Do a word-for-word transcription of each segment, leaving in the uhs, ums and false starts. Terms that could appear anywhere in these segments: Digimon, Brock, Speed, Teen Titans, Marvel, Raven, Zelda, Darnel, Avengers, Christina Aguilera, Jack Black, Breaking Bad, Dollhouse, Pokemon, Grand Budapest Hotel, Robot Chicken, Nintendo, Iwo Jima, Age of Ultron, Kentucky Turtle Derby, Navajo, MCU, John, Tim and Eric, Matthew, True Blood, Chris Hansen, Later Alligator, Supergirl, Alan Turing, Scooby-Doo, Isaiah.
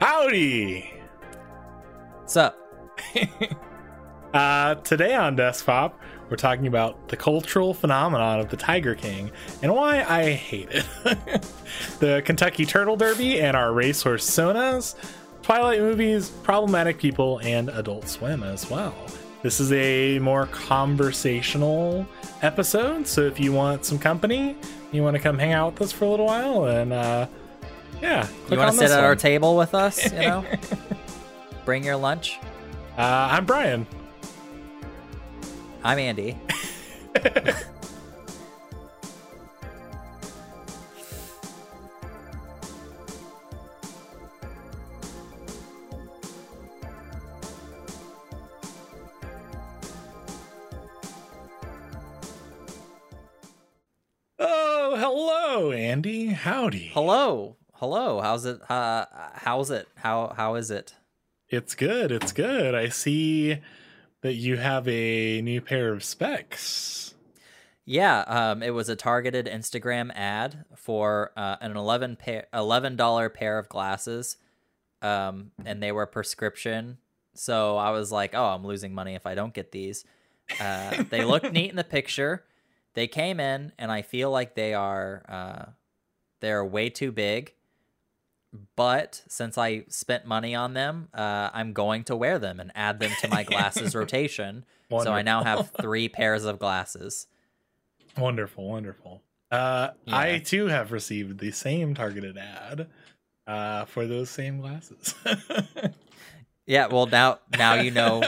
Howdy! What's up? uh, today on Desk Pop, we're talking about the cultural phenomenon of the Tiger King and why I hate it. The Kentucky Turtle Derby and our racehorse Sonas, Twilight movies, problematic people, and Adult Swim as well. This is a more conversational episode, so if you want some company, you want to come hang out with us for a little while, and uh, yeah. You want to sit at our table with us, you know? Bring your lunch. Uh, I'm Brian. I'm Andy. Hello, Andy. Howdy. Hello. Hello. How's it? Uh, how's it? How How is it? It's good. It's good. I see that you have a new pair of specs. Yeah. Um. It was a targeted Instagram ad for uh, an eleven pair, eleven dollar pair of glasses. Um. And they were prescription. So I was like, oh, I'm losing money if I don't get these. Uh. They looked neat in the picture. They came in, and I feel like they are uh, they're way too big. But since I spent money on them, uh, I'm going to wear them and add them to my glasses rotation. Wonderful. So I now have three pairs of glasses. Wonderful, wonderful. Uh, yeah. I, too, have received the same targeted ad uh, for those same glasses. Yeah, well, now now you know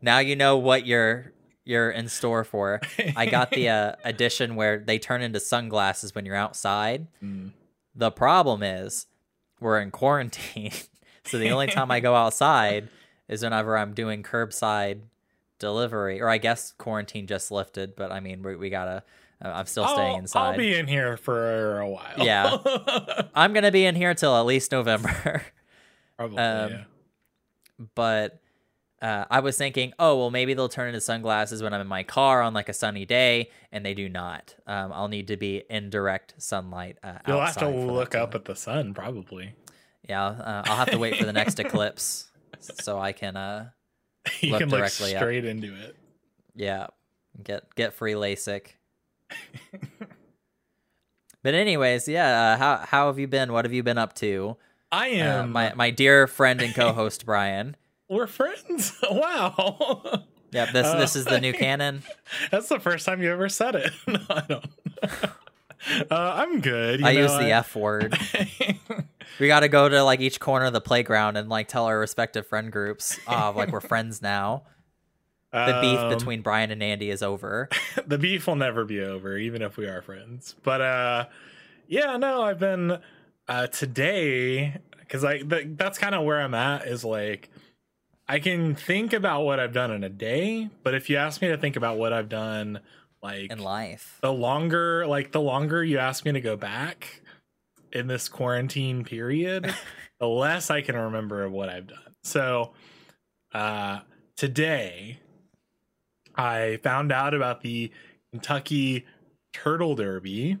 now you know what you're... you're in store for. I got the uh, edition where they turn into sunglasses when you're outside. Mm. The problem is we're in quarantine. So the only time I go outside is whenever I'm doing curbside delivery, or I guess quarantine just lifted, but I mean, we, we gotta, uh, I'm still I'll, staying inside. I'll be in here for a while. Yeah. I'm going to be in here till at least November. Probably. Um, yeah. But Uh, I was thinking, oh, well, maybe they'll turn into sunglasses when I'm in my car on like a sunny day, and they do not. Um, I'll need to be in direct sunlight. Uh, You'll have to look up at the sun, probably. Yeah, uh, I'll have to wait for the next eclipse so I can uh, you look can directly look straight up. Into it. Yeah, get get free LASIK. But anyways, yeah, uh, how how have you been? What have you been up to? I am uh, my my dear friend and co-host Brian. We're friends. Wow. Yeah, this uh, this is the new canon. That's the first time you ever said it. No, I don't. Uh, I'm good. You I know, use I... the F word. We got to go to like each corner of the playground and like tell our respective friend groups, oh, like we're friends now. The um, beef between Brian and Andy is over. The beef will never be over, even if we are friends. But uh, yeah, no, I've been uh, today because like th- that's kind of where I'm at is like. I can think about what I've done in a day, but if you ask me to think about what I've done, like in life, the longer, like the longer you ask me to go back in this quarantine period, the less I can remember of what I've done. So, uh, today I found out about the Kentucky Turtle Derby.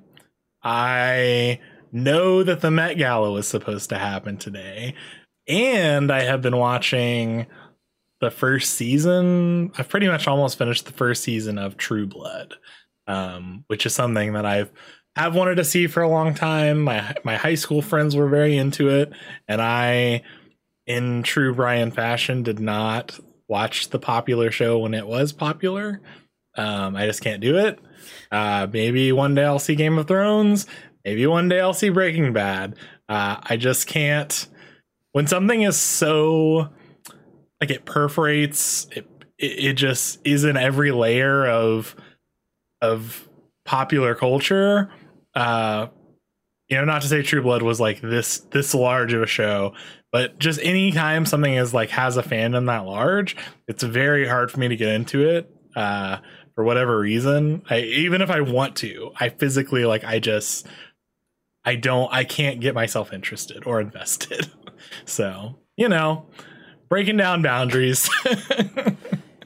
I know that the Met Gala was supposed to happen today. And I have been watching the first season. I've pretty much almost finished the first season of True Blood, um, which is something that I've have wanted to see for a long time. My my high school friends were very into it, and I, in true Brian fashion, did not watch the popular show when it was popular. Um, I just can't do it. Uh, maybe one day I'll see Game of Thrones. Maybe one day I'll see Breaking Bad. Uh, I just can't. When something is so like it perforates, it, it it just is in every layer of of popular culture. Uh, you know, not to say True Blood was like this this large of a show, but just anytime something is like has a fandom that large, it's very hard for me to get into it uh, for whatever reason. I, even if I want to, I physically like I just I don't I can't get myself interested or invested. So, you know, breaking down boundaries.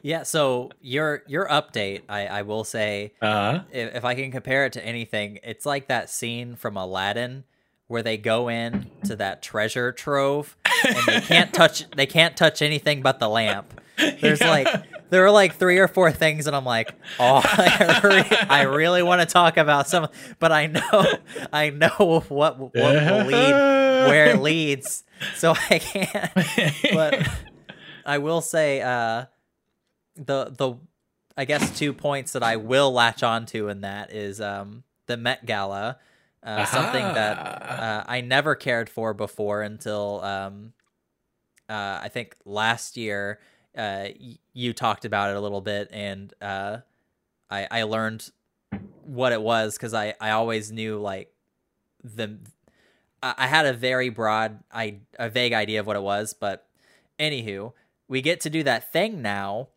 Yeah. So your your update, I, I will say, uh-huh. if, if I can compare it to anything, it's like that scene from Aladdin where they go in to that treasure trove and they can't touch they can't touch anything but the lamp. There's yeah. like there are like three or four things, and I'm like, oh, I, re- I really want to talk about some, but I know I know what what will lead where it leads, so I can't. But I will say, uh, the the I guess two points that I will latch onto in that is um, the Met Gala. Uh, something that uh, I never cared for before until um, uh, I think last year uh, y- you talked about it a little bit, and uh, I-, I learned what it was, because I-, I always knew like the I-, I had a very broad I a vague idea of what it was, but anywho, we get to do that thing now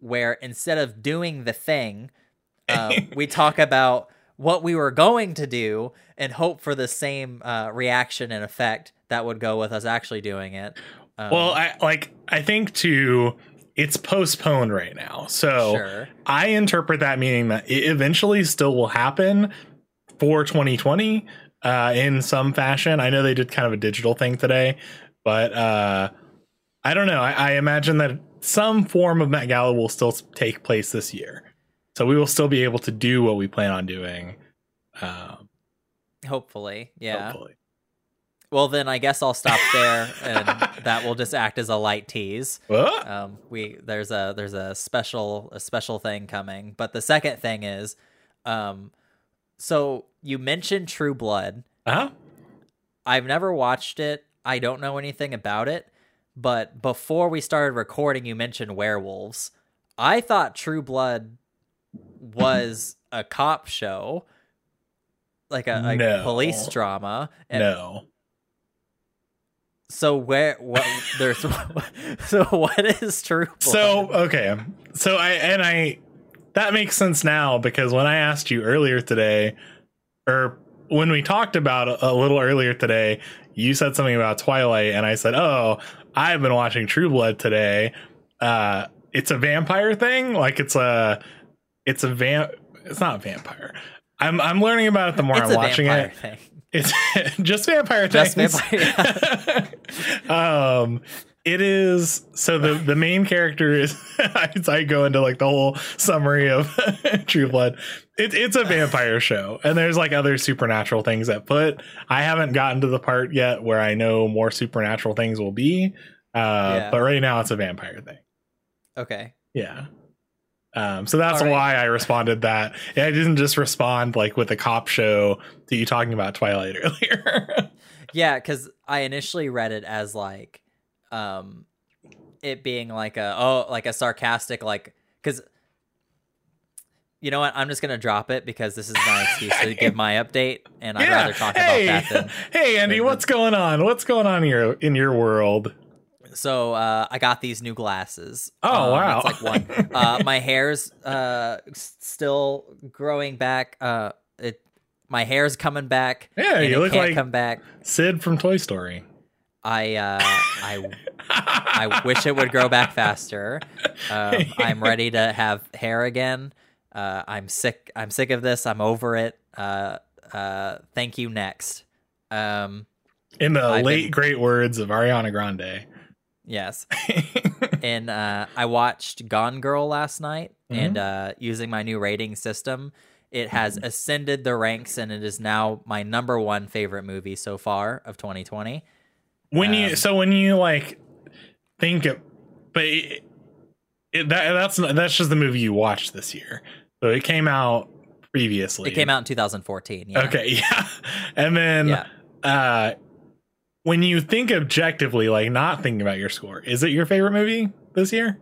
where instead of doing the thing, uh, we talk about what we were going to do and hope for the same uh, reaction and effect that would go with us actually doing it. Um, well, I like, I think too, it's postponed right now. So sure. I interpret that meaning that it eventually still will happen for twenty twenty uh, in some fashion. I know they did kind of a digital thing today, but uh, I don't know. I, I imagine that some form of Met Gala will still take place this year. So we will still be able to do what we plan on doing. Um, hopefully. Yeah. Hopefully. Well, then I guess I'll stop there, and that will just act as a light tease. Um, we there's a there's a special a special thing coming. But the second thing is, um, so you mentioned True Blood. Uh-huh. I've never watched it. I don't know anything about it. But before we started recording, you mentioned werewolves. I thought True Blood was a cop show, like a, a no. police drama. And no. So where what there's so what is True Blood? So okay, so I and I that makes sense now, because when I asked you earlier today, or when we talked about a, a little earlier today, you said something about Twilight, and I said, "Oh, I've been watching True Blood today. Uh, it's a vampire thing, like it's a." It's a vamp. It's not a vampire. I'm I'm learning about it the more it's I'm watching it. Thing. It's just vampire just things. Vampire, yeah. um, it is. So the, the main character is. I go into like the whole summary of True Blood. It, it's a vampire show, and there's like other supernatural things at foot. I haven't gotten to the part yet where I know more supernatural things will be. Uh, yeah. But right now it's a vampire thing. Okay. Yeah. Um, so that's right. Why I responded that. And I didn't just respond like with a cop show that you talking about Twilight earlier. Yeah, because I initially read it as like um, it being like a oh like a sarcastic like because you know what, I'm just gonna drop it because this is my excuse to give my update, and I'd yeah. rather talk hey. about that than hey Andy, than what's going on? What's going on here in your world? So uh, I got these new glasses. Oh, um, wow. That's like one. Uh, my hair's uh, still growing back. Uh, it, my hair's coming back. Yeah, you look like come back. Sid from Toy Story. I uh, I I wish it would grow back faster. Um, I'm ready to have hair again. Uh, I'm sick. I'm sick of this. I'm over it. Uh, uh, thank you. Next. Um, In the I've late been, great words of Ariana Grande. Yes. And uh, I watched Gone Girl last night, mm-hmm. and uh, using my new rating system, it has ascended the ranks, and it is now my number one favorite movie so far of twenty twenty. When um, you so when you like think of, but it, it, that that's that's just the movie you watched this year. So it came out previously. It came out in two thousand fourteen. Yeah. Okay, yeah, and then yeah. uh. When you think objectively, like not thinking about your score, is it your favorite movie this year?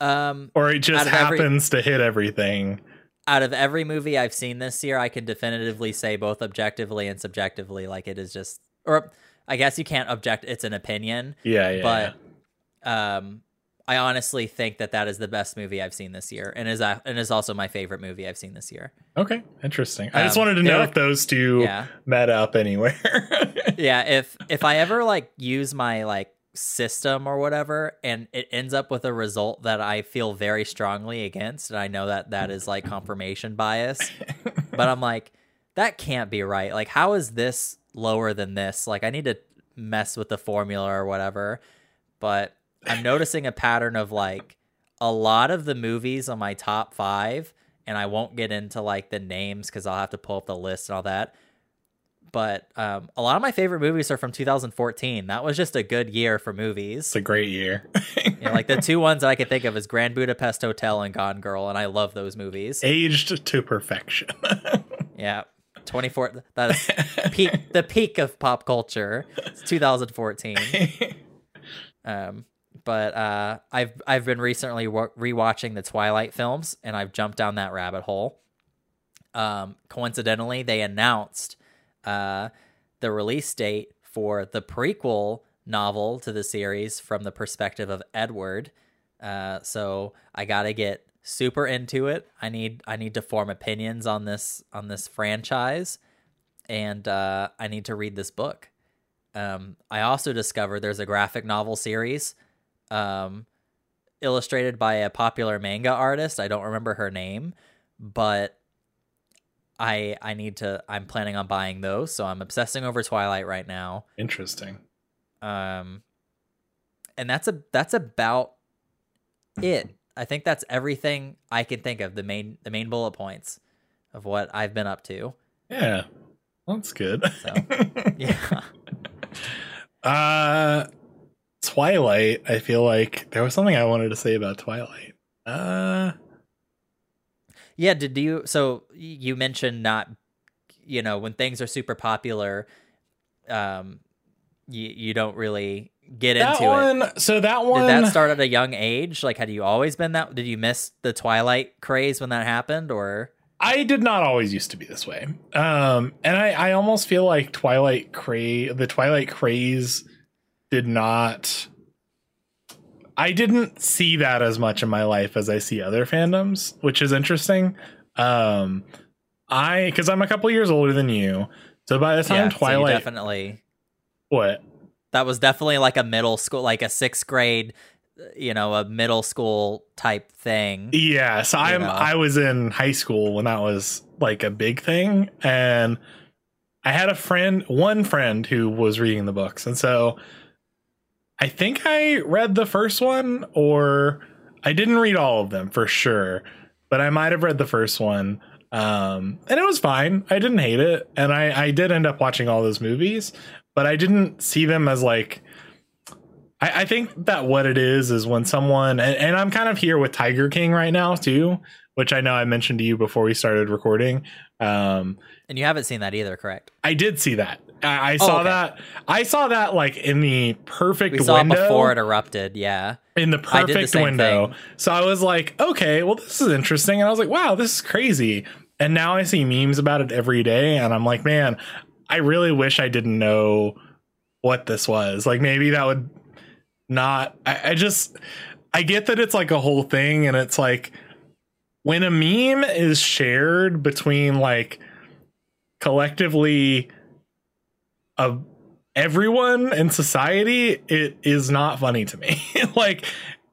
Um, or it just happens every, to hit everything? Out of every movie I've seen this year, I can definitively say both objectively and subjectively. Like it is just, or I guess you can't object. It's an opinion. Yeah, yeah. But yeah. Um, I honestly think that that is the best movie I've seen this year, and is a, and is also my favorite movie I've seen this year. Okay, interesting. I um, just wanted to know if those two yeah. met up anywhere. Yeah, if if I ever like use my like system or whatever, and it ends up with a result that I feel very strongly against, and I know that that is like confirmation bias, but I'm like, that can't be right. Like, how is this lower than this? Like, I need to mess with the formula or whatever. But I'm noticing a pattern of like a lot of the movies on my top five, and I won't get into like the names because I'll have to pull up the list and all that. But um, a lot of my favorite movies are from two thousand fourteen. That was just a good year for movies. It's a great year. You know, like the two ones that I could think of is Grand Budapest Hotel and Gone Girl, and I love those movies. Aged to perfection. Yeah. twenty-four. That is peak, the peak of pop culture. It's two thousand fourteen. Um, but uh, I've I've been recently rewatching the Twilight films, and I've jumped down that rabbit hole. Um, coincidentally, they announced uh, the release date for the prequel novel to the series from the perspective of Edward. Uh, so I gotta get super into it. I need I need to form opinions on this on this franchise, and uh, I need to read this book. Um, I also discovered there's a graphic novel series um, illustrated by a popular manga artist. I don't remember her name, but I I need to. I'm planning on buying those, so I'm obsessing over Twilight right now. Interesting. Um, and that's a that's about it. I think that's everything I can think of. The main the main bullet points of what I've been up to. Yeah, that's good. So, yeah. uh Twilight, I feel like there was something I wanted to say about Twilight. Uh yeah did you so you mentioned not you know when things are super popular um you you don't really get into one, it so that one did that start at a young age? Like, had you always been that? Did you miss the Twilight craze when that happened? Or I did not always used to be this way. Um, and I, I almost feel like Twilight cra- the Twilight craze did not. I didn't see that as much in my life as I see other fandoms, which is interesting. Um, I because I'm a couple years older than you. So by the time yeah, Twilight. So definitely. What? That was definitely like a middle school, like a sixth grade, you know, a middle school type thing. Yeah. So I'm, know. I was in high school when that was like a big thing. And I had a friend, one friend who was reading the books. And so I think I read the first one, or I didn't read all of them for sure, but I might've read the first one. Um, and it was fine. I didn't hate it. And I, I did end up watching all those movies, but I didn't see them as like, I think that what it is is when someone, and, and I'm kind of here with Tiger King right now too, which I know I mentioned to you before we started recording. Um, and you haven't seen that either, correct? I did see that. I, I oh, saw okay. that. I saw that like in the perfect we saw window it before it erupted. Yeah. In the perfect the window. Thing. So I was like, okay, well, this is interesting. And I was like, wow, this is crazy. And now I see memes about it every day. And I'm like, man, I really wish I didn't know what this was. Like, maybe that would, Not I, I just I get that it's like a whole thing, and it's like when a meme is shared between like collectively of everyone in society, it is not funny to me. Like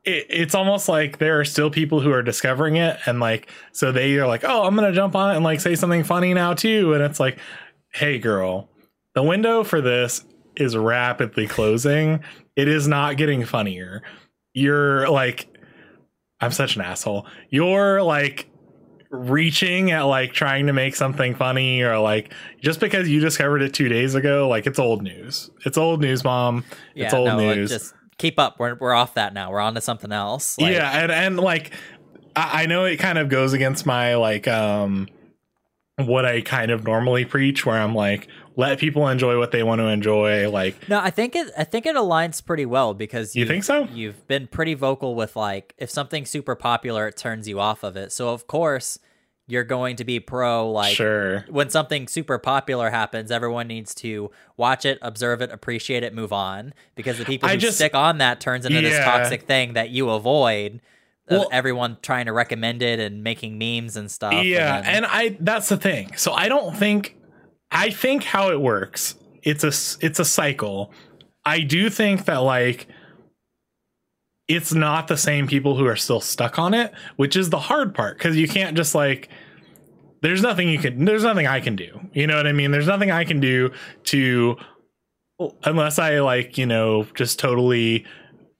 it, it's almost like there are still people who are discovering it, and like so they are like, oh, I'm gonna jump on it and like say something funny now too. And it's like, hey girl, the window for this is rapidly closing. It is not getting funnier. You're like, I'm such an asshole. You're like reaching at like trying to make something funny, or like just because you discovered it two days ago, like it's old news. It's old news, mom. Yeah, it's old no, news. Just keep up. We're we're off that now. We're on to something else. Like, yeah, and and like I, I know it kind of goes against my like um what I kind of normally preach, where I'm like, let people enjoy what they want to enjoy. Like, no, I think it, I think it aligns pretty well, because you think so? You've been pretty vocal with like, if something's super popular, it turns you off of it. So of course you're going to be pro, like sure. When something super popular happens, everyone needs to watch it, observe it, appreciate it, move on, because the people I who just, stick on that turns into yeah. this toxic thing that you avoid. Of well, everyone trying to recommend it and making memes and stuff. Yeah. And, then, and I, that's the thing. So I don't think, I think how it works, it's a it's a cycle. I do think that like it's not the same people who are still stuck on it, which is the hard part, because you can't just like there's nothing you can there's nothing I can do. You know what I mean? There's nothing I can do to unless I like, you know, just totally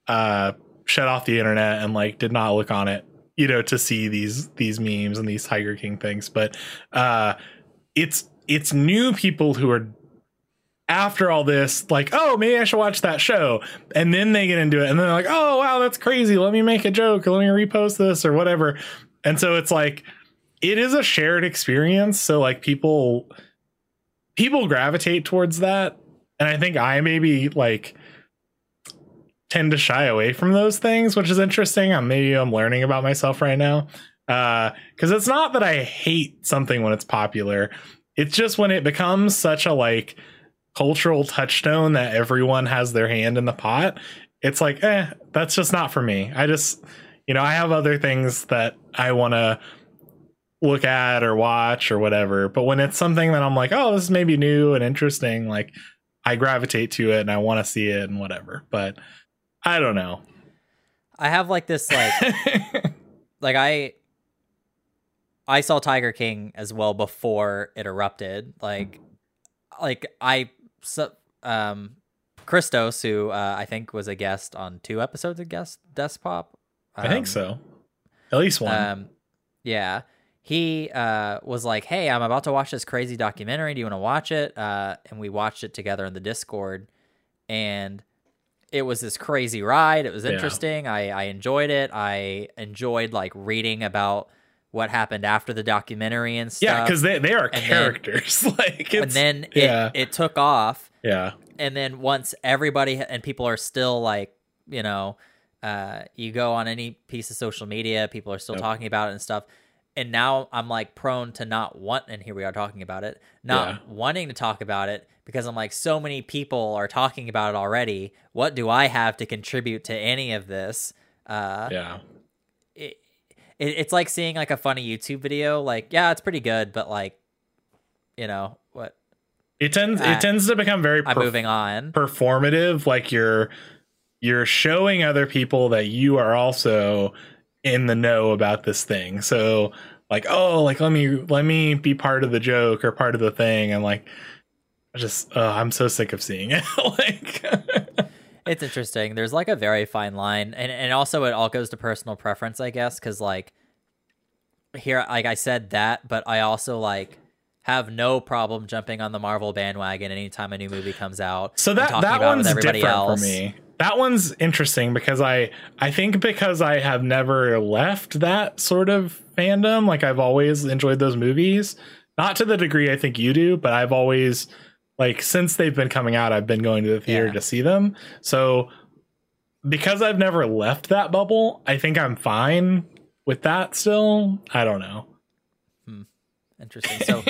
uh, shut off the internet and like did not look on it, you know, to see these these memes and these Tiger King things. But uh, it's it's new people who are after all this like, oh, maybe I should watch that show. And then they get into it and then they're like, oh, wow, that's crazy. Let me make a joke. Let me repost this or whatever. And so it's like, it is a shared experience. So like people people gravitate towards that. And I think I maybe like tend to shy away from those things, which is interesting. I'm maybe I'm learning about myself right now, uh, because it's not that I hate something when it's popular. It's just when it becomes such a like cultural touchstone that everyone has their hand in the pot. It's like, eh, that's just not for me. I just, you know, I have other things that I want to look at or watch or whatever. But when it's something that I'm like, oh, this is maybe new and interesting, like I gravitate to it and I want to see it and whatever. But I don't know. I have like this, like, like I, I saw Tiger King as well before it erupted. Like, like I, um, Christos, who uh, I think was a guest on two episodes of guest Desk Pop. Um, I think so. At least one. Um, yeah. He uh, was like, hey, I'm about to watch this crazy documentary. Do you want to watch it? Uh, and we watched it together in the Discord. And it was this crazy ride. It was interesting. Yeah. I, I enjoyed it. I enjoyed like reading about what happened after the documentary and stuff. Yeah, because they, they are and characters. Then, like, it's, and then yeah. it, it took off. Yeah. And then once everybody and people are still like, you know, uh, you go on any piece of social media, people are still yep. talking about it and stuff. And now I'm like prone to not want, and here we are talking about it, not yeah. wanting to talk about it because I'm like, so many people are talking about it already. What do I have to contribute to any of this? Uh, yeah. It, it, it's like seeing like a funny YouTube video. Like, yeah, it's pretty good, but like, you know what? It tends, I, it tends to become very I'm perf- moving on performative. Like you're, you're showing other people that you are also in the know about this thing. So like, oh, like let me let me be part of the joke or part of the thing. And like, I just uh, I'm so sick of seeing it. Like, it's interesting. There's like a very fine line, and and also it all goes to personal preference, I guess, because like here, like I said that, but I also like have no problem jumping on the Marvel bandwagon anytime a new movie comes out. So that that one's different else. for me. That one's interesting because I I think because I have never left that sort of fandom. Like I've always enjoyed those movies, not to the degree I think you do, but I've always like since they've been coming out, I've been going to the theater yeah. to see them. So because I've never left that bubble, I think I'm fine with that still. I don't know. Hmm. Interesting. So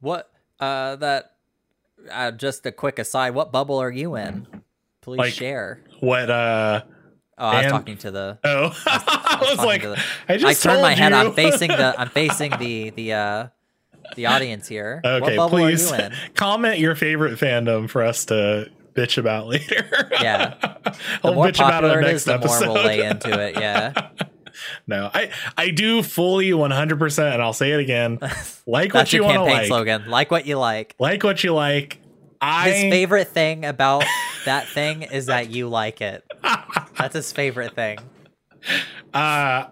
what uh, that uh, just a quick aside. What bubble are you in? Please like, share what uh oh I was and, talking to the oh I was, I was, I was like the, I just I turned my you. head I'm facing the I'm facing the the uh the audience here. Okay, what please are you in? Comment your favorite fandom for us to bitch about later. Yeah, the I'll more bitch popular about it, it is, the episode. more we'll lay into it. Yeah. No, I I do fully one hundred percent, and I'll say it again. Like what you want to like. Slogan. Like what you like. Like what you like. I... His favorite thing about that thing is that you like it. That's his favorite thing. Uh,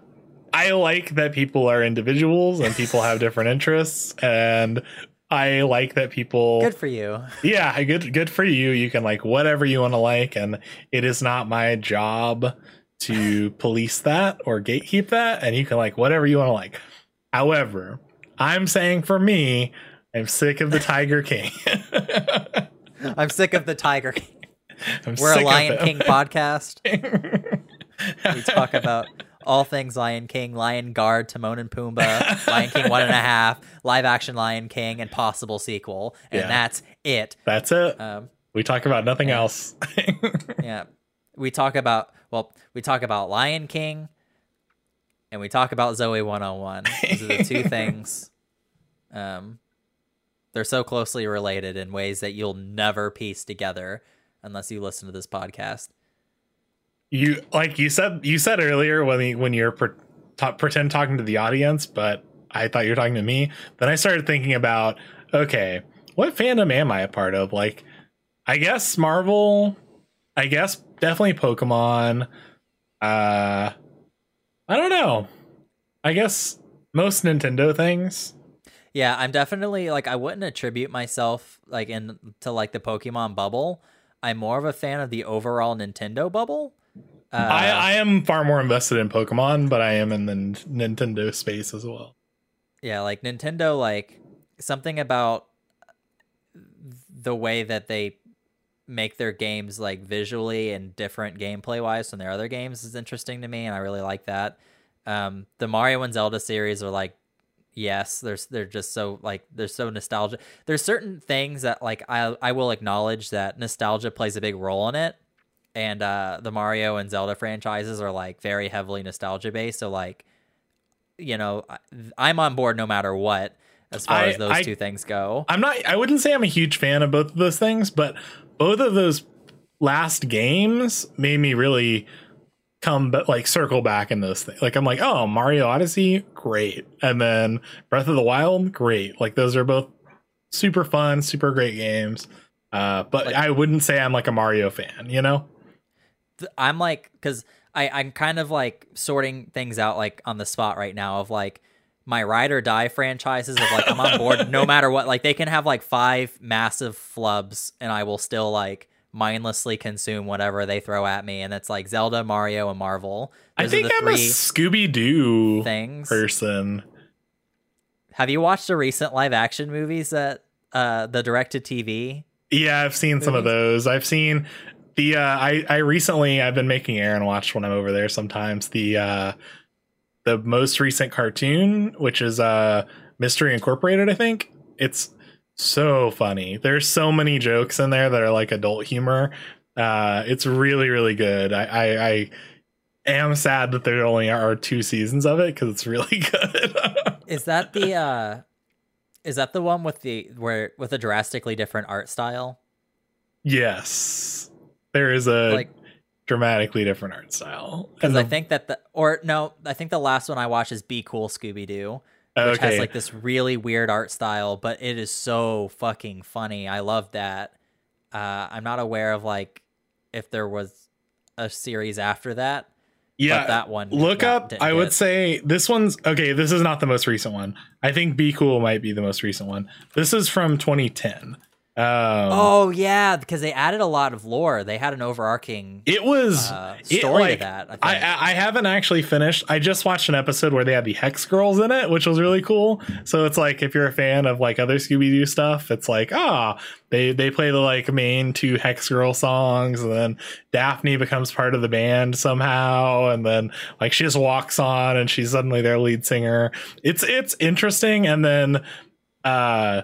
I like that people are individuals and people have different interests. And I like that people. Good for you. Yeah, good, good for you. You can like whatever you want to like. And it is not my job to police that or gatekeep that. And you can like whatever you want to like. However, I'm saying for me, I'm sick of the Tiger King. I'm sick of the Tiger King. I'm We're a Lion King podcast. We talk about all things Lion King, Lion Guard, Timon and Pumbaa, Lion King One and a Half, live action Lion King, and possible sequel. And yeah. that's it. That's it. Um, we talk about nothing yeah. else. Yeah. We talk about, well, we talk about Lion King and we talk about Zoe one oh one. Those are the two things. Um, They're so closely related in ways that you'll never piece together unless you listen to this podcast. You like you said you said earlier when the, when you're pre- t- pretend talking to the audience, but I thought you were talking to me. Then I started thinking about, okay, what fandom am I a part of? Like, I guess Marvel. I guess definitely Pokemon. Uh, I don't know. I guess most Nintendo things. Yeah, I'm definitely like, I wouldn't attribute myself like in to like the Pokemon bubble. I'm more of a fan of the overall Nintendo bubble. Uh, I, I am far more invested in Pokemon, but I am in the N- Nintendo space as well. Yeah, like Nintendo, like something about the way that they make their games like visually and different gameplay wise from their other games is interesting to me, and I really like that. Um, the Mario and Zelda series are like, yes, they're they're just so like they're so nostalgic. There's certain things that like I I will acknowledge that nostalgia plays a big role in it, and uh, the Mario and Zelda franchises are like very heavily nostalgia based. So like, you know, I, I'm on board no matter what as far I, as those I, two things go. I'm not. I wouldn't say I'm a huge fan of both of those things, but both of those last games made me really come but like circle back in those things. Like I'm like, oh, Mario Odyssey, great, and then Breath of the Wild, great. Like those are both super fun, super great games. Uh, but like, I wouldn't say I'm like a Mario fan, you know. I'm like, because I I'm kind of like sorting things out like on the spot right now of like my ride or die franchises of like I'm on board no matter what. Like they can have like five massive flubs and I will still like mindlessly consume whatever they throw at me, and that's like Zelda, Mario, and Marvel. Those I think are the I'm three a Scooby-Doo things. person. Have you watched the recent live action movies that uh the direct-to-T V? Yeah, I've seen movies? Some of those. I've seen the uh I I recently I've been making Aaron watch when I'm over there sometimes the uh the most recent cartoon, which is uh Mystery Incorporated. I think it's so funny. There's so many jokes in there that are like adult humor. Uh, it's really, really good. I, I, I am sad that there only are two seasons of it because it's really good. Is that the uh, is that the one with the where with a drastically different art style? Yes, there is a like, dramatically different art style. Because I think that the or no, I think the last one I watched is Be Cool, Scooby-Doo. Which okay. has like this really weird art style, but it is so fucking funny. I love that. Uh, I'm not aware of like if there was a series after that. Yeah, but that one. Look up. Didn't I would it. say this one's okay. This is not the most recent one. I think Be Cool might be the most recent one. This is from twenty ten. Um, oh yeah, because they added a lot of lore. They had an overarching. It was uh, story it, like, to that. I, think. I I haven't actually finished. I just watched an episode where they had the Hex Girls in it, which was really cool. So it's like if you're a fan of like other Scooby-Doo stuff, it's like ah, oh, they they play the like main two Hex Girl songs, and then Daphne becomes part of the band somehow, and then like she just walks on and she's suddenly their lead singer. It's it's interesting, and then uh.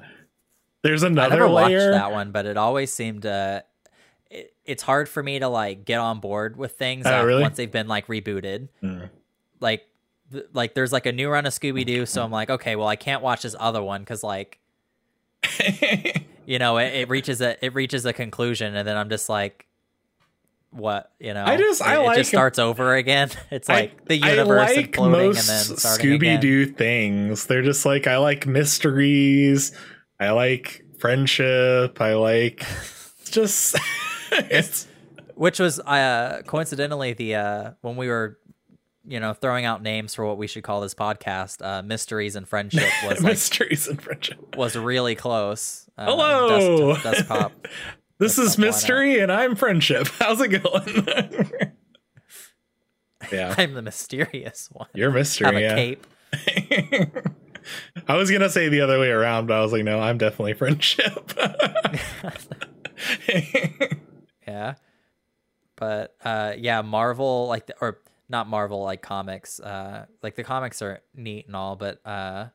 There's another I never layer. watched that one, but it always seemed uh, it, it's hard for me to like get on board with things oh, really? once they've been like rebooted. Mm. Like, th- like there's like a new run of Scooby-Doo, so I'm like, okay, well, I can't watch this other one because like, you know, it, it reaches a it reaches a conclusion, and then I'm just like, what, you know? I just it, I like it just starts over again. It's like I, the universe I like imploding most and then starting Scooby-Doo again. Things. They're just like I like mysteries. I like friendship. I like just it's which was uh, coincidentally the uh, when we were, you know, throwing out names for what we should call this podcast. Uh, Mysteries and Friendship was like, Mysteries and Friendship was really close. Uh, Hello, Desk, Desk Pop. This Desk is Pop Mystery and I'm Friendship. How's it going? Yeah, I'm the mysterious one. You're mystery. I have a yeah. cape. I was gonna say the other way around, but I was like, no, I'm definitely friendship. Yeah, but uh, yeah, Marvel like the, or not Marvel like comics. Uh, like the comics are neat and all, but uh,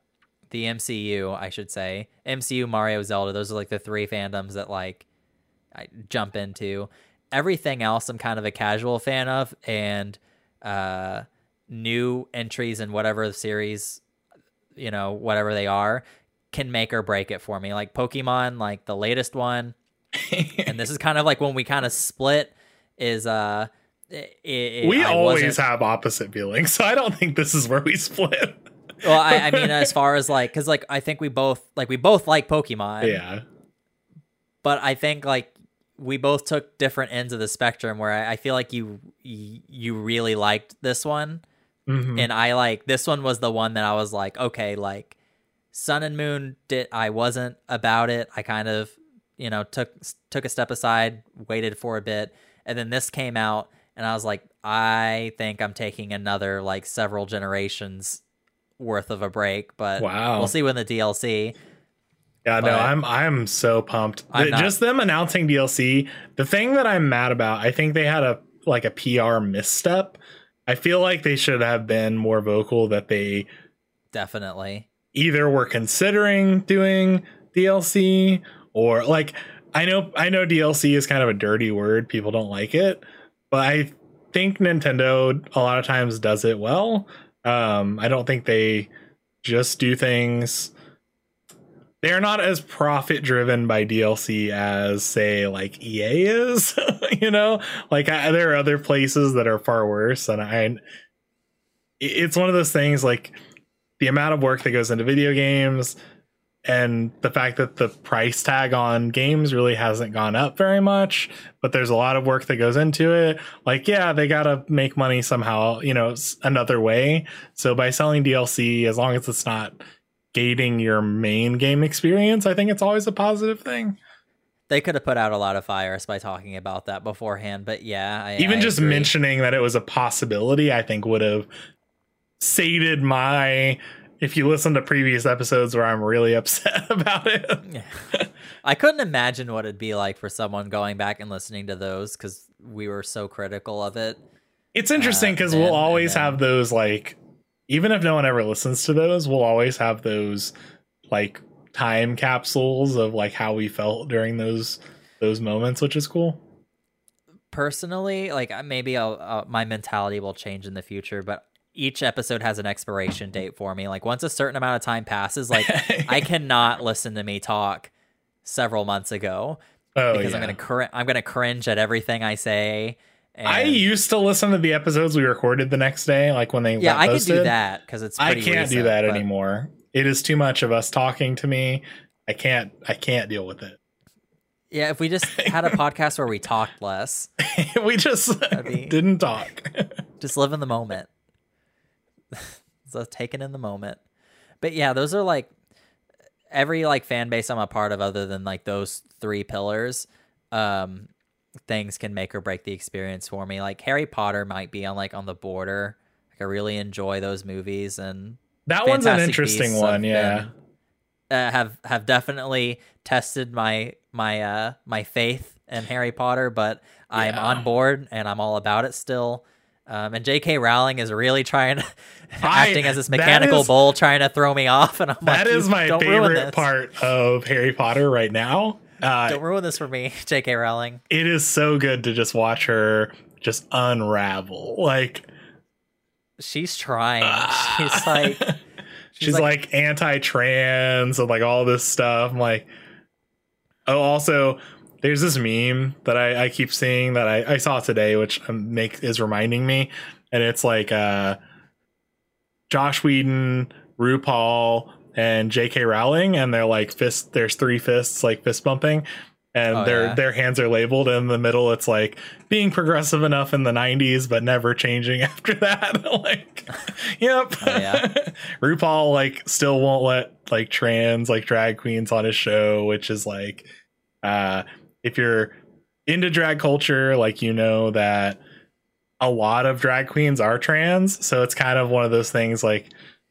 the M C U, I should say, M C U, Mario, Zelda, those are like the three fandoms that like I jump into. Everything else, I'm kind of a casual fan of, and uh, new entries in whatever the series. You know, whatever they are can make or break it for me. Like Pokemon, like the latest one. And this is kind of like when we kind of split is uh it, it, we I always have opposite feelings, so I don't think this is where we split. Well, I, I mean, as far as like, because like I think we both like we both like Pokemon. Yeah. But I think like we both took different ends of the spectrum, where I, I feel like you you really liked this one. Mm-hmm. And I like this one was the one that I was like, okay, like Sun and Moon did, I wasn't about it. I kind of, you know, took took a step aside, waited for a bit, and then this came out and I was like, I think I'm taking another like several generations worth of a break, but wow. We'll see when the D L C. Yeah, but no, I'm I'm so pumped. I'm the, just them announcing D L C. The thing that I'm mad about, I think they had a like a P R misstep. I feel like they should have been more vocal that they definitely either were considering doing D L C or like I know I know D L C is kind of a dirty word. People don't like it, but I think Nintendo a lot of times does it well. Um, I don't think they just do things. They're not as profit driven by D L C as, say, like E A is, you know, like I, there are other places that are far worse. And I it's one of those things like the amount of work that goes into video games and the fact that the price tag on games really hasn't gone up very much. But there's a lot of work that goes into it. Like, yeah, they got to make money somehow, you know, another way. So by selling D L C, as long as it's not gating your main game experience, I think it's always a positive thing. They could have put out a lot of fires by talking about that beforehand, but yeah, I, even I just agree. Mentioning that it was a possibility, I think would have sated my, if you listen to previous episodes where I'm really upset about it. Yeah. I couldn't imagine what it'd be like for someone going back and listening to those, because we were so critical of it. It's interesting because uh, we'll always have those like, even if no one ever listens to those, we'll always have those like time capsules of like how we felt during those those moments, which is cool. Personally, like maybe I'll, uh, my mentality will change in the future, but each episode has an expiration date for me. Like once a certain amount of time passes, like I cannot listen to me talk several months ago oh, because yeah. I'm gonna cr- I'm gonna cringe at everything I say. And I used to listen to the episodes we recorded the next day, like when they yeah, I could do that because it's pretty I can't recent, do that but... anymore. It is too much of us talking to me. I can't. I can't deal with it. Yeah, if we just had a podcast where we talked less, we just be... didn't talk. Just live in the moment. So taken in the moment. But yeah, those are like every like fan base I'm a part of, other than like those three pillars. Um, things can make or break the experience for me. Like Harry Potter might be on like on the border. Like I really enjoy those movies, and that one's an interesting one. Yeah, been, uh, have have definitely tested my my uh my faith in Harry Potter, but yeah. I'm on board and I'm all about it still. Um, and J K. Rowling is really trying to I, acting as this mechanical is, bull trying to throw me off, and I'm that like, is my favorite part of Harry Potter right now. Uh, Don't ruin this for me, J K. Rowling. It is so good to just watch her just unravel. Like she's trying. Uh, she's like she's, she's like, like anti-trans and like all this stuff. I'm like, oh, also there's this meme that I, I keep seeing that I, I saw today, which make is reminding me, and it's like uh, Joss Whedon, RuPaul, and J K. Rowling, and they're like fist there's three fists like fist bumping, and oh, their yeah. their hands are labeled, and in the middle it's like being progressive enough in the nineties but never changing after that. Like yep. Oh, yeah. RuPaul like still won't let like trans like drag queens on his show, which is like uh if you're into drag culture, like you know that a lot of drag queens are trans, so it's kind of one of those things like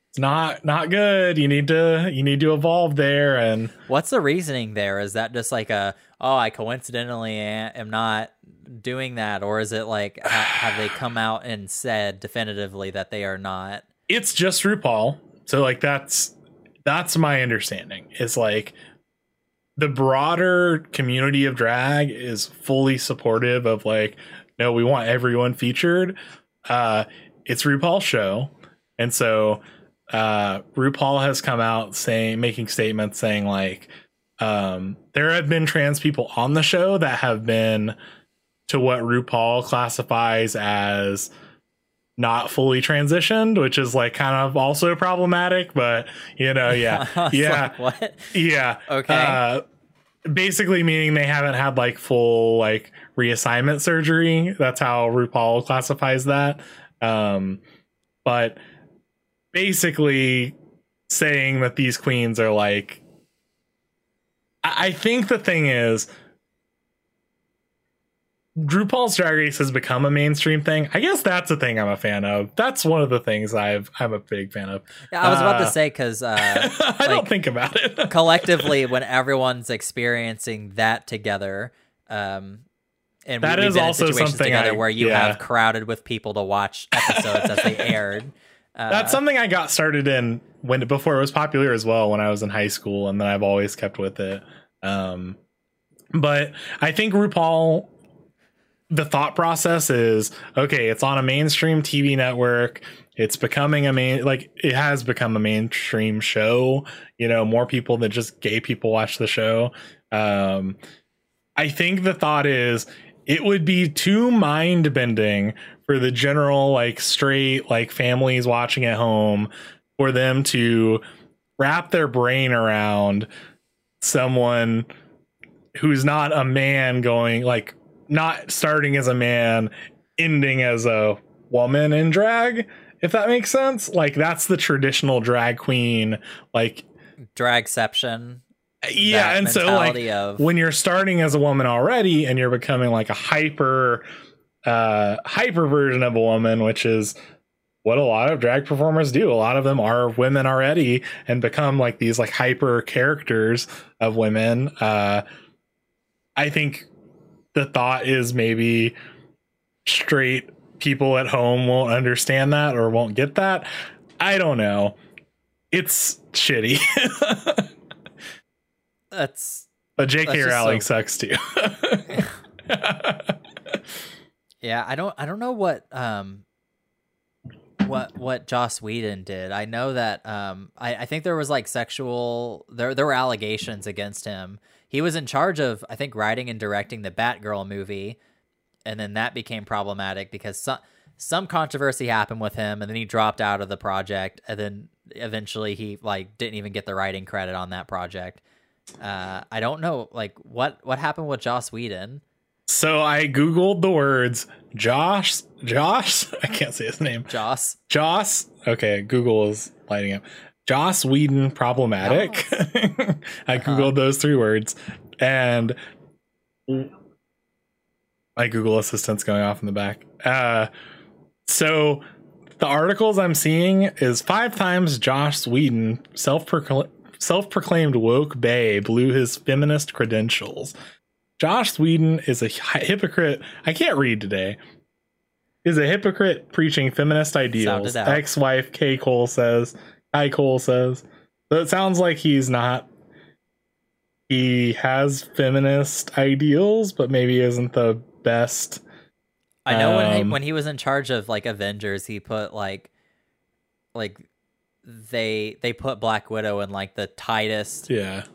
it's not not good. You need to you need to evolve there. And what's the reasoning there? Is that just like a, oh, I coincidentally am not doing that? Or is it like, have they come out and said definitively that they are not? It's just RuPaul. So like, that's that's my understanding. It's like the broader community of drag is fully supportive of like, no, we want everyone featured. Uh, it's RuPaul's show. And so Uh, RuPaul has come out saying, making statements saying like, um, there have been trans people on the show that have been to what RuPaul classifies as not fully transitioned, which is like kind of also problematic, but you know, yeah, yeah, like, what? Yeah. Okay. Uh, Basically meaning they haven't had like full like reassignment surgery. That's how RuPaul classifies that. Um, but basically saying that these queens are like, I, I think the thing is, RuPaul's Drag Race has become a mainstream thing. I guess that's a thing I'm a fan of. That's one of the things I've I'm a big fan of. Yeah, I was about uh, to say because uh, I like, don't think about it collectively when everyone's experiencing that together. Um, and that we, is also situations something together I, where you yeah. have crowded with people to watch episodes as they aired. Uh, that's something I got started in when before it was popular as well when I was in high school, and then I've always kept with it. Um, but I think RuPaul. The thought process is, okay, it's on a mainstream T V network. It's becoming a main, like it has become a mainstream show. You know, more people than just gay people watch the show. Um, I think the thought is it would be too mind bending for the general, like straight, like families watching at home for them to wrap their brain around someone who's not a man going like, not starting as a man, ending as a woman in drag, if that makes sense. Like that's the traditional drag queen, like dragception. Yeah. And so like of... when you're starting as a woman already and you're becoming like a hyper, uh, hyper version of a woman, which is what a lot of drag performers do. A lot of them are women already and become like these like hyper characters of women. Uh, I think, the thought is maybe straight people at home won't understand that or won't get that. I don't know. It's shitty. That's but J K. Rowling so... sucks too. yeah, I don't. I don't know what um what what Joss Whedon did. I know that um I, I think there was like sexual there there were allegations against him. He was in charge of, I think, writing and directing the Batgirl movie, and then that became problematic because some some controversy happened with him, and then he dropped out of the project, and then eventually he like didn't even get the writing credit on that project. Uh, I don't know, like what what happened with Joss Whedon. So I googled the words Josh Josh. I can't say his name. Joss Joss. Okay, Google is lighting up. Joss Whedon problematic. Oh. I googled uh-huh. those three words, and my Google Assistant's going off in the back. Uh, so the articles I'm seeing is five times Joss Whedon, self-procl- self-proclaimed woke bae, blew his feminist credentials. Joss Whedon is a hy- hypocrite. I can't read today. Is a hypocrite preaching feminist ideals. Ex-wife Kay Cole says. Hi, Cole says. So it sounds like he's not. He has feminist ideals, but maybe isn't the best. I know um, when he, when he was in charge of like Avengers, he put like, like they they put Black Widow in like the tightest yeah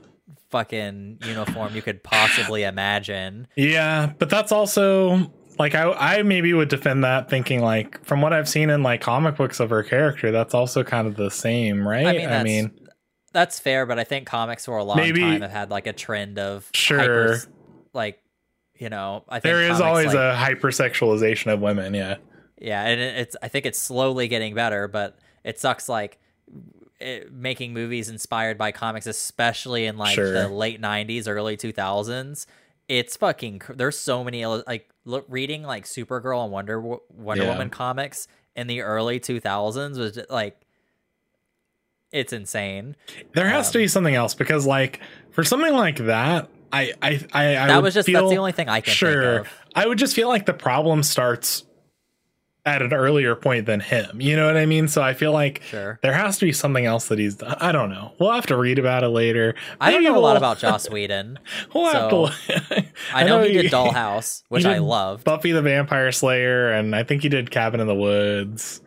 fucking uniform you could possibly imagine. Yeah, but that's also. Like I, I maybe would defend that thinking like from what I've seen in like comic books of her character, that's also kind of the same, right? I mean, that's, I mean, that's fair, but I think comics for a long maybe, time have had like a trend of sure, hyper, like you know, I think there is comics, always like, a hypersexualization of women, yeah, yeah, and it's I think it's slowly getting better, but it sucks like it, making movies inspired by comics, especially in like sure. the late nineties, early two thousands. It's fucking there's so many like look, reading like Supergirl and Wonder Wonder yeah. Woman comics in the early two thousands was just, like it's insane. There has um, to be something else because like for something like that, I I I, I that was just feel, that's the only thing I can sure think of. I would just feel like the problem starts at an earlier point than him. You know what I mean? So I feel like sure. there has to be something else that he's done. I don't know. We'll have to read about it later. Maybe I don't know we'll, a lot about Joss Whedon. We'll so have to, I know he did Dollhouse, which did I loved. Buffy the Vampire Slayer, and I think he did Cabin in the Woods.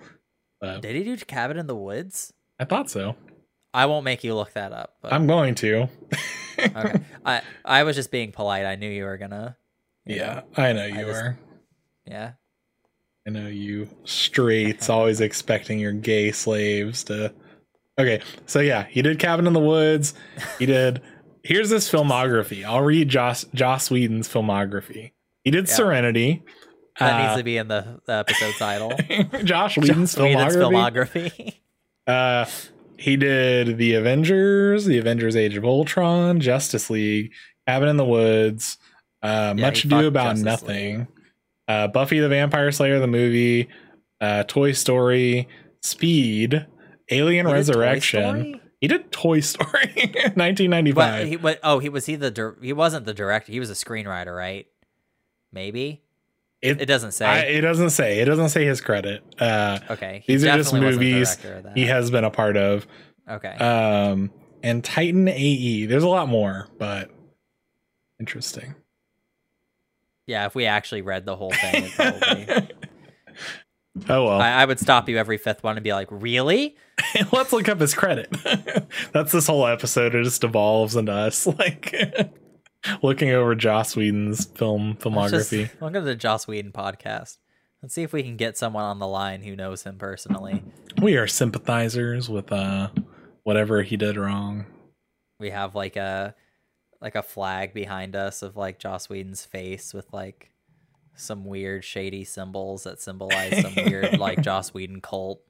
But did he do Cabin in the Woods? I thought so. I won't make you look that up. But. I'm going to. okay. I, I was just being polite. I knew you were going to. Yeah, know, I know you I just, were. Yeah. I know you straights always expecting your gay slaves to. Okay, so yeah, he did Cabin in the Woods. He did here's his filmography. I'll read Joss Joss Whedon's filmography. He did yeah. Serenity. That uh, needs to be in the, the episode title. Joss Whedon's filmography. filmography. uh, he did The Avengers, The Avengers: Age of Ultron, Justice League, Cabin in the Woods, uh, yeah, Much Ado About Justice Nothing, uh, Buffy the Vampire Slayer the movie, uh, Toy Story, Speed, Alien he Resurrection. Did he did Toy Story in nineteen ninety-five. But he, but, oh, he was he the dir- he wasn't the director. He was a screenwriter, right? Maybe. It, it doesn't say. I, it doesn't say. It doesn't say his credit. Uh, okay. These are just movies he has been a part of. Okay. Um, and Titan A E. There's a lot more, but interesting. Yeah, if we actually read the whole thing, it probably... Oh, well. I, I would stop you every fifth one and be like, really? Let's look up his credit. That's this whole episode. It just evolves into us, like... looking over Joss Whedon's film filmography. Welcome to the Joss Whedon podcast. Let's see if we can get someone on the line who knows him personally. We are sympathizers with uh, whatever he did wrong. We have like a like a flag behind us of like Joss Whedon's face with like some weird shady symbols that symbolize some weird like Joss Whedon cult.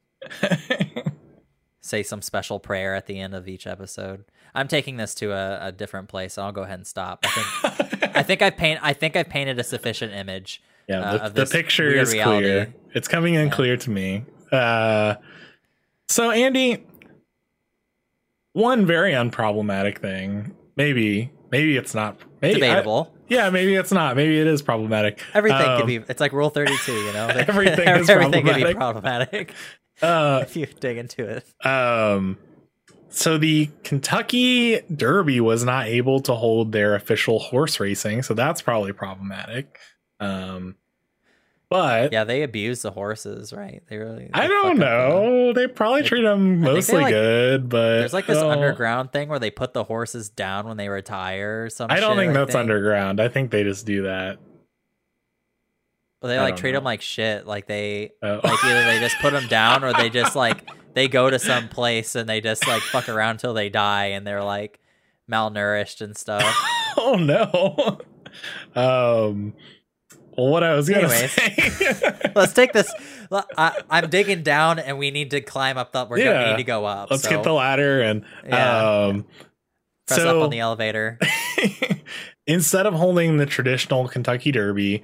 Say some special prayer at the end of each episode. I'm taking this to a, a different place. So I'll go ahead and stop. I think I think I've paint I think I've painted a sufficient image. Yeah, uh, the, of this the picture is reality. Clear. It's coming in yeah. clear to me. Uh, so Andy, one very unproblematic thing. Maybe maybe it's not maybe debatable. I, yeah, maybe it's not. Maybe it is problematic. Everything um, could be. It's like Rule thirty-two. You know, like, everything is everything could be problematic. Uh, if you dig into it. Um, so the Kentucky Derby was not able to hold their official horse racing, so that's probably problematic. Um, but yeah, they abuse the horses, right? They really. They I don't know. They probably treat them mostly like, good, but there's like this oh. underground thing where they put the horses down when they retire. Or some I don't shit, think I that's think. underground. I think they just do that. Well, they like treat know. them like shit. Like they, oh. like either they just put them down or they just like they go to some place and they just like fuck around till they die and they're like malnourished and stuff. Oh no. Um. Well, what I was gonna Anyways, say. Let's take this. I, I'm digging down and we need to climb up. The, we're yeah. gonna need to go up. Let's so. get the ladder and yeah. um. Press so, up on the elevator. Instead of holding the traditional Kentucky Derby.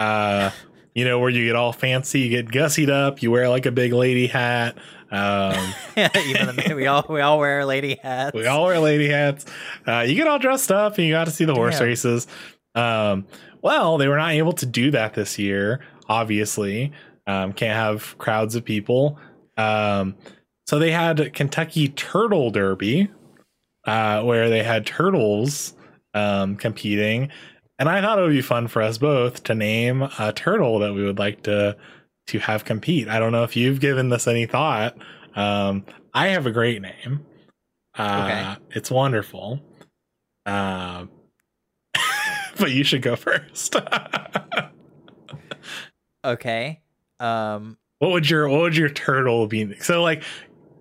Uh, you know, where you get all fancy, you get gussied up, you wear like a big lady hat. Um, Even the, we all we all wear lady hats. We all wear lady hats. Uh, you get all dressed up, and you got to see the horse Damn. races. Um, well, they were not able to do that this year. Obviously, um, can't have crowds of people. Um, so they had Kentucky Turtle Derby, uh, where they had turtles um, competing. And I thought it would be fun for us both to name a turtle that we would like to to have compete. I don't know if you've given this any thought. Um, I have a great name. Uh, okay. It's wonderful. Uh, but you should go first. Okay. Um, what would your what would your turtle be? So like,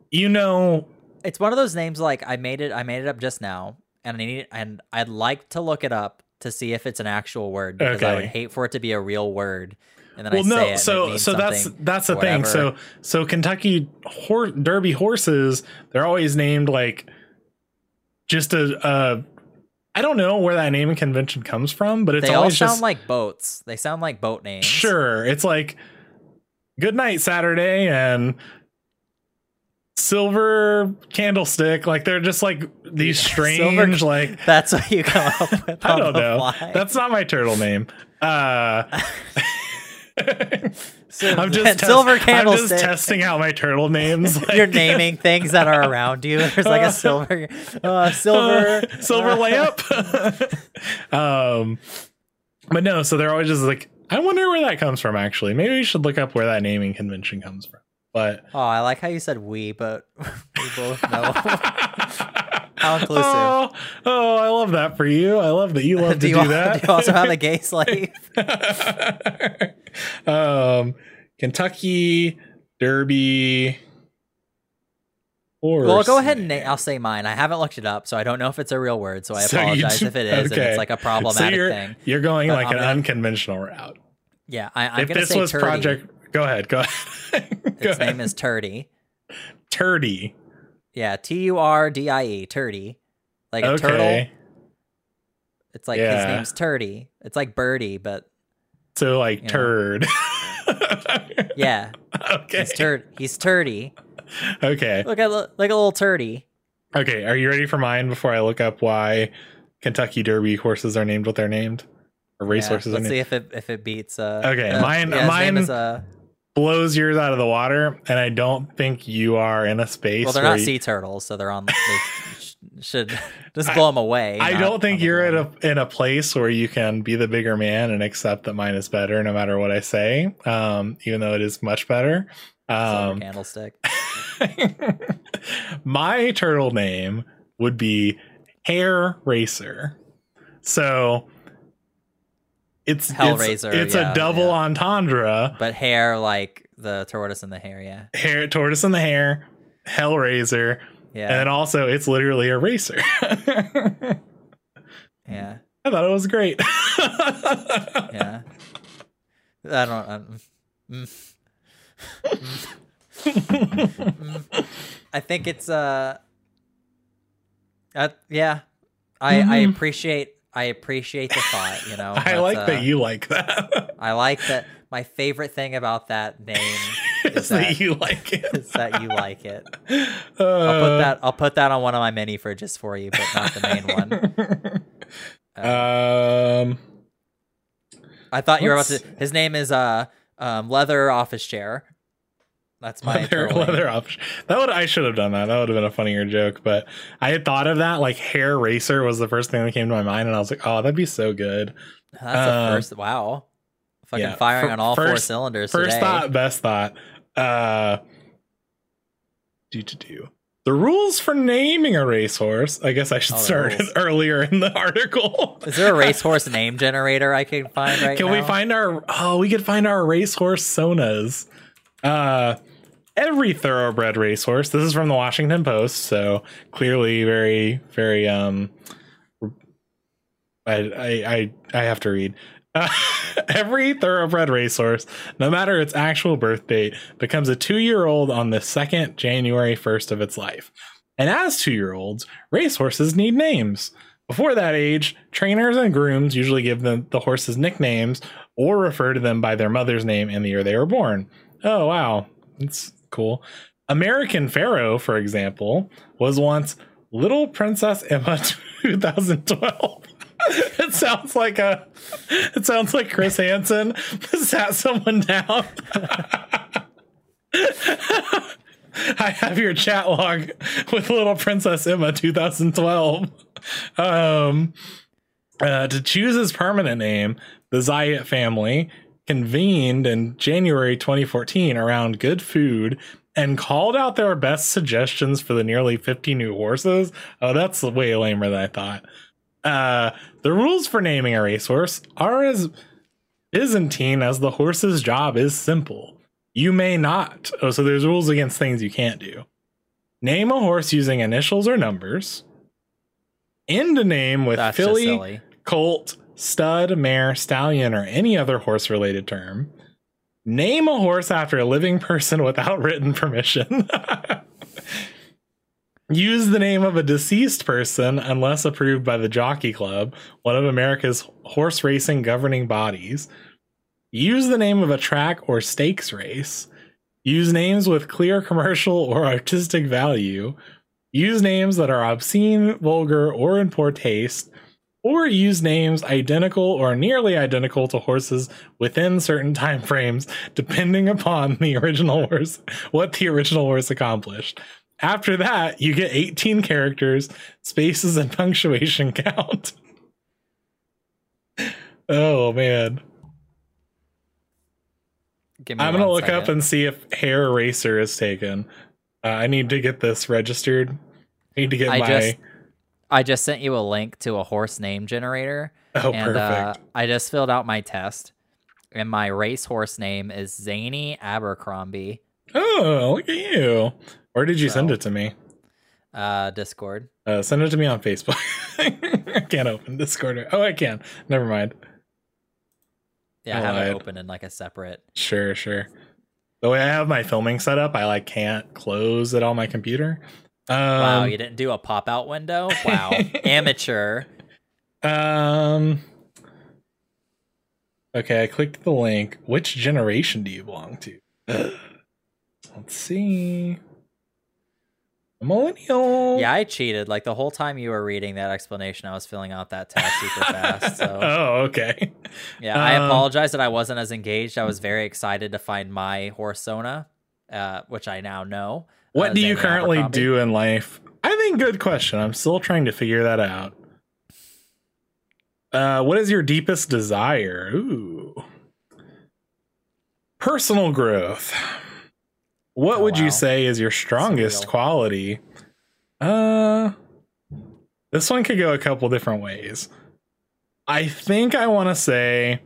you know, it's one of those names like I made it. I made it up just now, and I need and I'd like to look it up. To see if it's an actual word, because okay. I would hate for it to be a real word. And then well, I no, say it. So, it so that's that's the whatever. thing. So, so Kentucky hor- Derby horses, they're always named like just a. Uh, I don't know where that naming convention comes from, but it's they always all sound just, like boats. They sound like boat names. Sure, it's like Good Night Saturday and Silver Candlestick. Like they're just like these strange Silver, like that's what you come up with. I don't know fly. That's not my turtle name. uh so, I'm just Silver test, Candlestick. I'm just testing out my turtle names. Like, you're naming things that are around you. There's like a silver uh silver uh, silver layup. Um but no, so they're always just like, I wonder where that comes from. Actually, maybe we should look up where that naming convention comes from. But, oh, I like how you said we, but we both know. How inclusive. Oh, oh, I love that for you. I love that you love do to you do all, that. Do you also have a gay slave? um, Kentucky Derby Or well, I'll go ahead and na- I'll say mine. I haven't looked it up, so I don't know if it's a real word. So I so apologize you, if it is. Okay. And it's like a problematic so you're, thing. You're going but like I'm an gonna, unconventional route. Yeah, I, I'm if gonna this say was Turdy. Project, go ahead. Go ahead. go Its ahead. name is Turdy. Turdy. Yeah, T U R D I E. Turdy, like a okay. turtle. It's like yeah. his name's Turdy. It's like Birdie, but so like you know. turd. yeah. Okay. He's turd. He's Turdy. Okay. Look at like a little turdy. Okay, are you ready for mine before I look up why Kentucky Derby horses are named what they're named? Or race yeah, horses let's are named. Let's see if it if it beats uh Okay, uh, mine yeah, mine is, uh, blows yours out of the water, and I don't think you are in a space. Well, they're not you, sea turtles, so they're on they should just blow I, them away. I don't think you're at a in a place where you can be the bigger man and accept that mine is better no matter what I say. Um, even though it is much better. Um, candlestick. My turtle name would be Hair Racer, so it's Hellraiser. It's, it's yeah, a double yeah. entendre, but hair like the tortoise and the hare. Yeah, hair tortoise and the hare, Hellraiser. Yeah, and then also it's literally a racer. yeah, I thought it was great. yeah, I don't. I'm, mm. I think it's uh, uh yeah I mm-hmm. I appreciate I appreciate the thought, you know. I like uh, that you like that. I like that. My favorite thing about that name is that, that you like it. Is that you like it. Uh, I'll put that I'll put that on one of my mini fridges for you, but not the main one. Uh, um I thought you were about to his name is uh Um, leather office chair. That's my leather, leather office. That would I should have done that. That would have been a funnier joke. But I had thought of that. Like Hair Racer was the first thing that came to my mind, and I was like, "Oh, that'd be so good." That's um, the first. Wow, fucking yeah, firing for, on all first, four cylinders. First today. thought, best thought. Uh, do to do the rules for naming a racehorse. I guess I should oh, start earlier in the article. Is there a racehorse name generator I can find right can now? Can we find our... Oh, we could find our racehorse sonas. Uh, every thoroughbred racehorse. This is from the Washington Post, so clearly very, very... Um, I, I, I, I have to read. Uh, every thoroughbred racehorse, no matter its actual birth date, becomes a two-year-old on the second January first of its life. And as two-year-olds, racehorses need names. Before that age, trainers and grooms usually give them the horses nicknames or refer to them by their mother's name and the year they were born. Oh, wow. That's cool. American Pharaoh, for example, was once Little Princess Emma twenty twelve. It sounds like a. It sounds like Chris Hansen sat someone down. I have your chat log with Little Princess Emma twenty twelve. Um, uh, to choose his permanent name, the Zayat family convened in January twenty fourteen around good food and called out their best suggestions for the nearly fifty new horses. Oh, that's way lamer than I thought. Uh, the rules for naming a racehorse are as Byzantine as the horse's job is simple. You may not. Oh, so there's rules against things you can't do. Name a horse using initials or numbers. End a name with That's filly, colt, stud, mare, stallion, or any other horse-related term. Name a horse after a living person without written permission. Use the name of a deceased person unless approved by the Jockey Club, one of America's horse racing governing bodies. Use the name of a track or stakes race. Use names with clear commercial or artistic value. Use names that are obscene, vulgar, or in poor taste. Or use names identical or nearly identical to horses within certain time frames, depending upon the original horse, what the original horse accomplished. After that, you get eighteen characters, spaces, and punctuation count. Oh, man. Give me I'm going to look second. up and see if Hair Racer is taken. Uh, I need to get this registered. I need to get I my... Just, I just sent you a link to a horse name generator. Oh, and, perfect. Uh, I just filled out my test, and my racehorse name is Zany Abercrombie. Oh, look at you. Where did you so, send it to me? uh, Discord. Uh, send it to me on Facebook. I can't open Discord. Oh, I can. Never mind. Yeah, I, I have it open in like a separate. Sure, sure. The way I have my filming set up, I like can't close it on my computer. Um, wow, you didn't do a pop-out window? Wow, amateur. Um. Okay, I clicked the link. Which generation do you belong to? Let's see. A millennial. Yeah, I cheated. Like the whole time you were reading that explanation, I was filling out that task super fast. So. Oh, okay. Yeah, um, I apologize that I wasn't as engaged. I was very excited to find my Horsona, uh, which I now know. What uh, do you currently do in life? I think good question. I'm still trying to figure that out. Uh, what is your deepest desire? Ooh. Personal growth. What oh, would wow. you say is your strongest Surreal. quality? Uh, this one could go a couple different ways. I think I want to say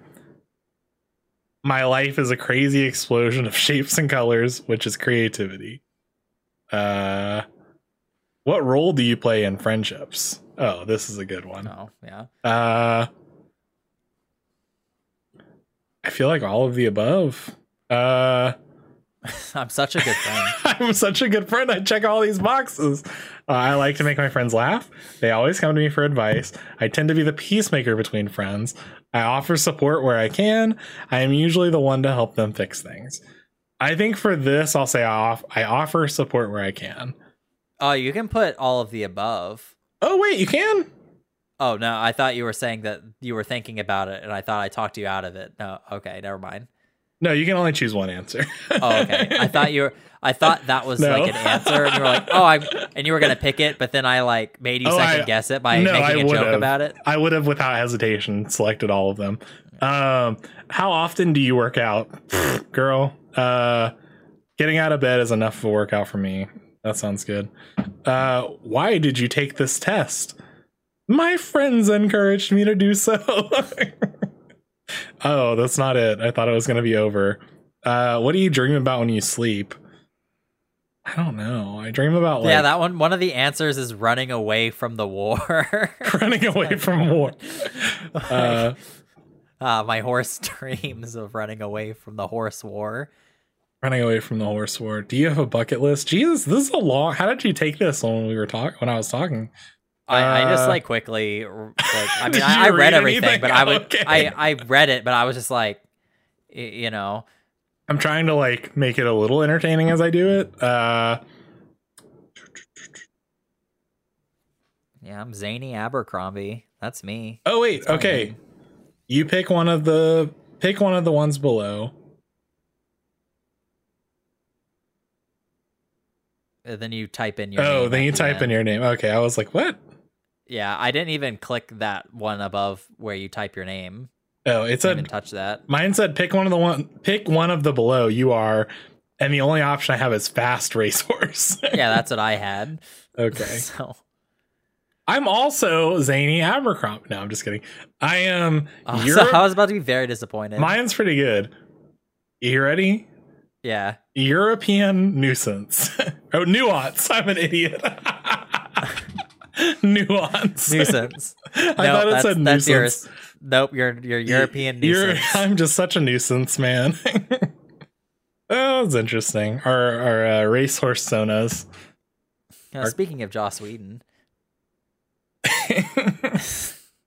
my life is a crazy explosion of shapes and colors, which is creativity. Uh, what role do you play in friendships? Oh, this is a good one. Oh, yeah. Uh, I feel like all of the above. Uh, I'm such a good friend. I'm such a good friend. I check all these boxes. Uh, I like to make my friends laugh. They always come to me for advice. I tend to be the peacemaker between friends. I offer support where I can. I am usually the one to help them fix things. I think for this, I'll say I, off- I offer support where I can. Oh, you can put all of the above. Oh, wait, you can? Oh, no, I thought you were saying that you were thinking about it, and I thought I talked you out of it. No, okay, never mind. No, you can only choose one answer. Oh, okay. I thought you were, I thought that was no. like an answer, and you were like, oh, I'm, and you were going to pick it, but then I like made you oh, second I, guess it by no, making I a joke have. about it. I would have, without hesitation, selected all of them. Um, how often do you work out? Girl, uh, getting out of bed is enough of a workout for me. That sounds good. Uh, why did you take this test? My friends encouraged me to do so. Oh, that's not it. I thought it was going to be over. Uh, what do you dream about when you sleep? I don't know. I dream about like... Yeah, that one. One of the answers is running away from the war. Running away from war. Uh, uh, my horse dreams of running away from the horse war. Running away from the horse war. Do you have a bucket list? Jesus, this is a long... How did you take this when we were talking? When I was talking, I, uh, I just like quickly. Like, I mean, I, I read, read everything, but I would. Okay. I I read it, but I was just like, you know. I'm trying to like make it a little entertaining as I do it. Uh, yeah, I'm Zany Abercrombie. That's me. Oh wait, That's okay. Me. You pick one of the pick one of the ones below. Then you type in your oh, name. Oh, then you type end. in your name. Okay, I was like, what? Yeah, I didn't even click that one above where you type your name. Oh, it said touch that. Mine said pick one of the one, pick one of the below you are, and the only option I have is fast racehorse. Yeah, that's what I had. Okay, so I'm also Zany Abercrombie. No, I'm just kidding. I am. Oh, so I was about to be very disappointed. Mine's pretty good. You ready? Yeah. European nuisance. Oh, nuance. I'm an idiot. Nuance. Nuisance. I nope, thought it said nuisance. Yours. Nope, you're you're European nuisance. You're, I'm just such a nuisance, man. Oh, that's interesting. Our our uh, racehorse sonas. Now, our... Speaking of Joss Whedon.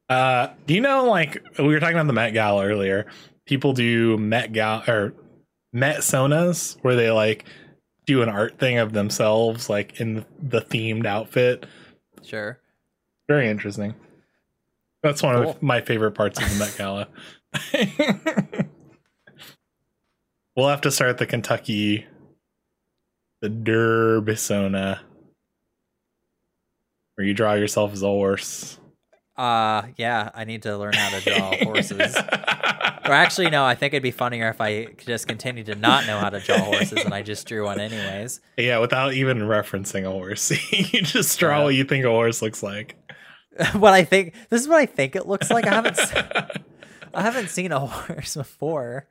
uh, do you know, like, we were talking about the Met Gala earlier. People do Met Gala... or Met Sonas, where they like do an art thing of themselves like in the themed outfit. Sure. Very interesting. That's one cool. of my favorite parts of the Met Gala. We'll have to start the Kentucky the Derby Sona, where you draw yourself as a horse. Uh, yeah, I need to learn how to draw horses. Or actually, no, I think it'd be funnier if I just continued to not know how to draw horses and I just drew one anyways. Yeah, without even referencing a horse. You just draw yeah. what you think a horse looks like. What I think, this is what I think it looks like. I haven't I haven't seen a horse before.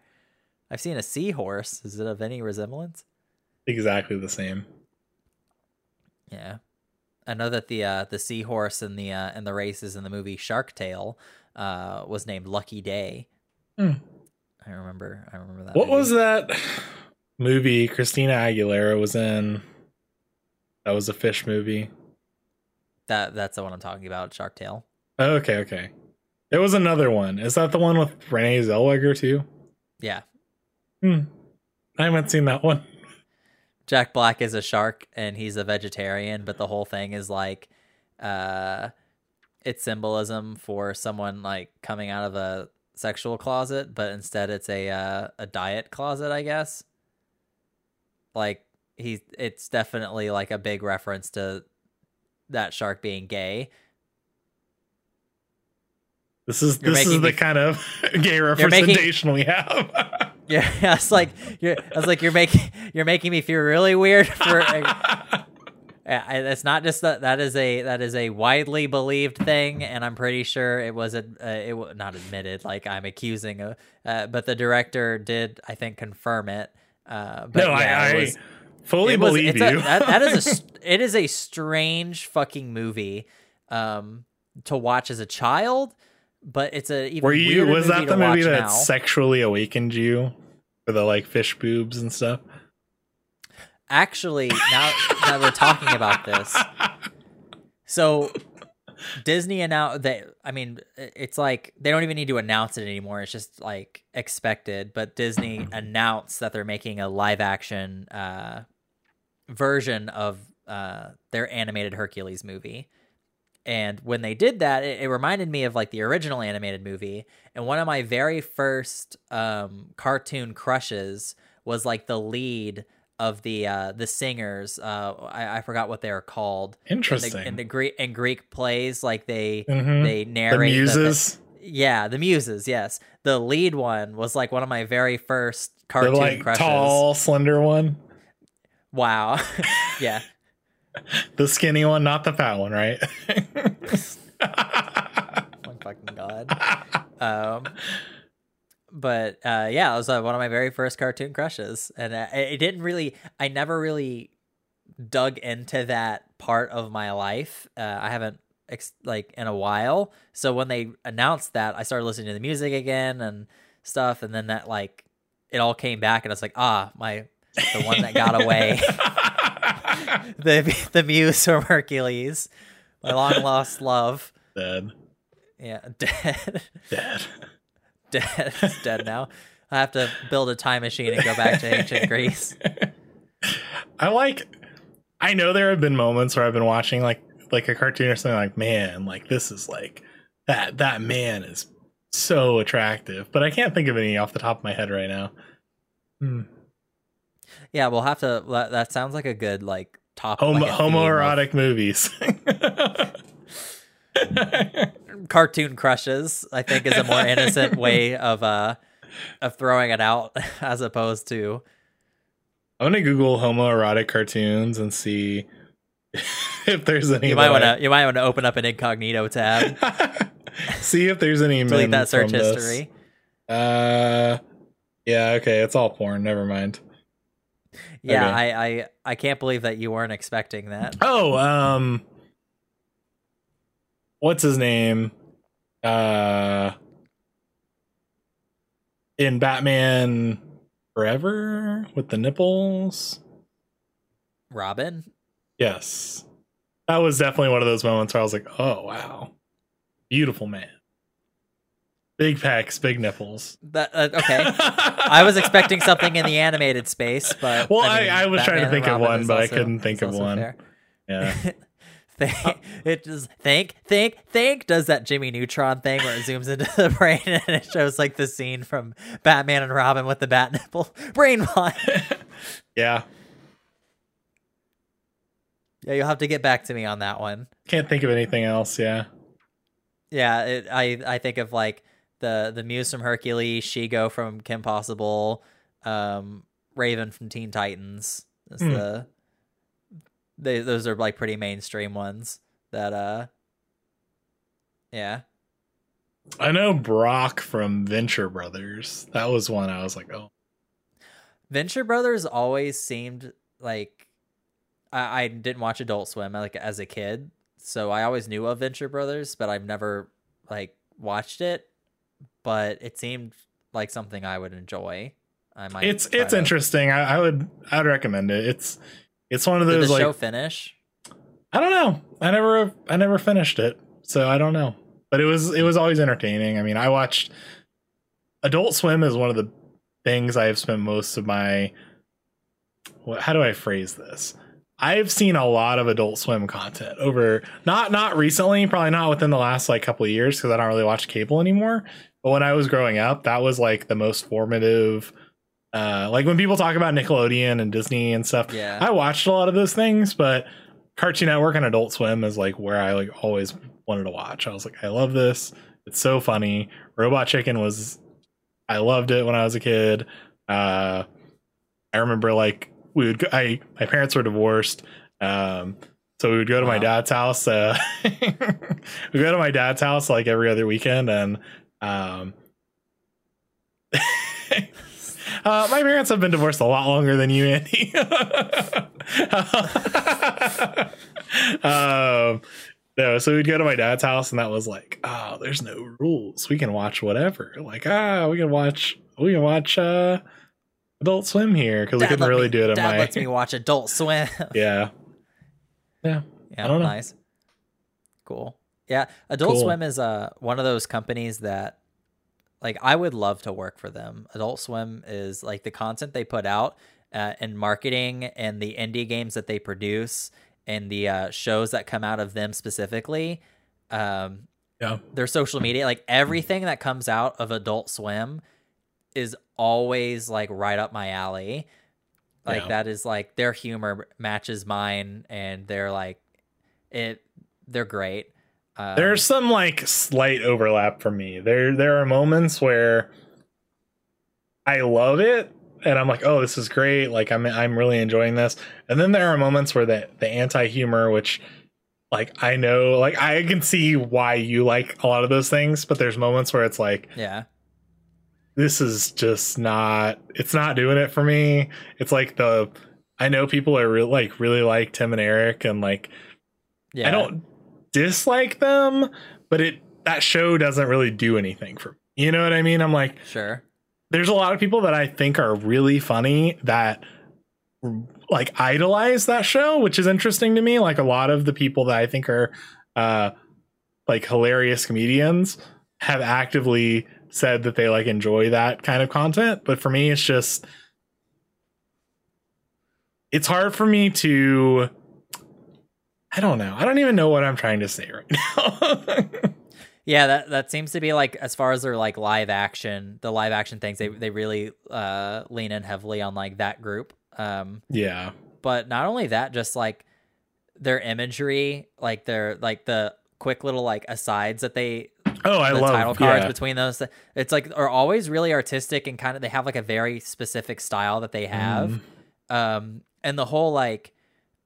I've seen a seahorse. Is it of any resemblance? Exactly the same. Yeah. I know that the uh, the seahorse in the uh, in the races in the movie Shark Tale uh, was named Lucky Day. Mm. I remember. I remember that. What movie. was that movie Christina Aguilera was in? That was a fish movie. That that's the one I'm talking about. Shark Tale. Oh, okay, okay. There was another one. Is that the one with Renee Zellweger too? Yeah. Hmm. I haven't seen that one. Jack Black is a shark and he's a vegetarian, but the whole thing is like, uh, it's symbolism for someone like coming out of a sexual closet, but instead it's a, uh, a diet closet, I guess. Like he's, it's definitely like a big reference to that shark being gay. This is, you're this is the f- kind of gay representation making, we have. Yeah, I was like, you're, I was like, you're making, you're making me feel really weird. For uh, it's not just that. That is a that is a widely believed thing, and I'm pretty sure it was a uh, it was not admitted. Like I'm accusing, a, uh, but the director did, I think, confirm it. Uh, but no, yeah, I, I was, fully was, believe you. A, that, that is a it is a strange fucking movie um, to watch as a child. But it's a even Were you was that the movie that now. sexually awakened you for the like fish boobs and stuff? Actually, now that we're talking about this, so Disney announced that. I mean, it's like they don't even need to announce it anymore. It's just like expected. But Disney announced that they're making a live action uh, version of uh, their animated Hercules movie. And when they did that, it, it reminded me of like the original animated movie. And one of my very first um, cartoon crushes was like the lead of the uh, the singers. Uh, I, I forgot what they were called. Interesting. In the, in the Greek in Greek plays, like they mm-hmm. they narrate the muses. The, the, yeah, the muses. Yes, the lead one was like one of my very first cartoon like crushes. Tall, slender one. Wow. Yeah. The skinny one, not the fat one, right? My fucking god. Um, but uh, yeah, it was uh, one of my very first cartoon crushes, and I, it didn't really. I never really dug into that part of my life. Uh, I haven't ex- like in a while. So when they announced that, I started listening to the music again and stuff, and then that like it all came back, and I was like, ah, my the one that got away. the the muse from Hercules, my long lost love. Dead. Yeah, dead. Dead. Dead. It's dead now. I have to build a time machine and go back to ancient Greece. I like. I know there have been moments where I've been watching like like a cartoon or something like, man, like this is like that that man is so attractive, but I can't think of any off the top of my head right now. Hmm. Yeah, we'll have to. That sounds like a good like top Homo, like homoerotic movies. Cartoon crushes, I think, is a more innocent way of uh of throwing it out as opposed to. I'm gonna Google homoerotic cartoons and see if there's any. You might want to. You might want to open up an incognito tab. See if there's any. Delete that search history. This. Uh, yeah. Okay, it's all porn. Never mind. Yeah, okay. I, I I can't believe that you weren't expecting that. Oh, um, what's his name? Uh, in Batman Forever with the nipples, Robin. Yes, that was definitely one of those moments where I was like, "Oh wow, beautiful man, big pecs, big nipples." That uh, okay. I was expecting something in the animated space, but well, I, mean, I, I was Batman trying to think of one, but also, I couldn't think of one. Fair. Yeah, think, uh, it just think, think, think does that Jimmy Neutron thing where it zooms into the brain and it shows like the scene from Batman and Robin with the bat nipple brain line. Yeah, yeah, you'll have to get back to me on that one. Can't think of anything else. Yeah, yeah, it, I I think of like. The the Muse from Hercules, Shigo from Kim Possible, um, Raven from Teen Titans. That's mm. the, they, those are like pretty mainstream ones that, uh, yeah. I know Brock from Venture Brothers. That was one I was like, oh. Venture Brothers always seemed like I, I didn't watch Adult Swim like as a kid, so I always knew of Venture Brothers, but I've never like watched it. But it seemed like something I would enjoy. I might. It's it's out. Interesting. I, I would I would recommend it. It's it's one of those. Did the like, show finish? I don't know. I never I never finished it, so I don't know. But it was it was always entertaining. I mean, I watched Adult Swim is one of the things I've spent most of my. What, how do I phrase this? I've seen a lot of Adult Swim content over not not recently, probably not within the last like couple of years because I don't really watch cable anymore. But when I was growing up, that was like the most formative. Uh, like when people talk about Nickelodeon and Disney and stuff, yeah. I watched a lot of those things, but Cartoon Network and Adult Swim is like where I like always wanted to watch. I was like, I love this. It's so funny. Robot Chicken was, I loved it when I was a kid. Uh, I remember like we would, go, I, my parents were divorced. Um, so we would go to wow. my dad's house. Uh, we go to my dad's house like every other weekend. And, um, Uh, my parents have been divorced a lot longer than you, Andy. um, no, so we'd go to my dad's house, and that was like, oh, there's no rules. We can watch whatever. Like, ah, we can watch, we can watch uh, Adult Swim here because we couldn't really me, do it. At Dad my... lets me watch Adult Swim. yeah, yeah, yeah. I don't nice, know. Cool. Yeah, Adult cool. Swim is uh one of those companies that. Like, I would love to work for them. Adult Swim is, like, the content they put out uh, and marketing and the indie games that they produce and the uh, shows that come out of them specifically. Um, yeah. Their social media, like, everything that comes out of Adult Swim is always, like, right up my alley. Like, yeah. that is, like, their humor matches mine, and they're, like, it. They're great. Um, There's some like slight overlap for me. There there are moments where I love it and I'm like, oh, this is great. Like I'm I'm really enjoying this. And then there are moments where the, the anti-humor, which like I know, like I can see why you like a lot of those things, but there's moments where it's like, yeah, this is just not it's not doing it for me. It's like the I know people are real like really like Tim and Eric and like yeah. I don't dislike them, but it that show doesn't really do anything for me. You know what I mean? I'm like, sure. There's a lot of people that I think are really funny that like idolize that show, which is interesting to me. Like a lot of the people that I think are uh like hilarious comedians have actively said that they like enjoy that kind of content, but for me it's just it's hard for me to I don't know. I don't even know what I'm trying to say right now. yeah, that, that seems to be like as far as their like live action, the live action things, they they really uh, lean in heavily on like that group. Um, yeah. But not only that, just like their imagery, like their like the quick little like asides that they oh I love title cards yeah. between those. It's like are always really artistic and kind of they have like a very specific style that they have. Mm. Um, and the whole like.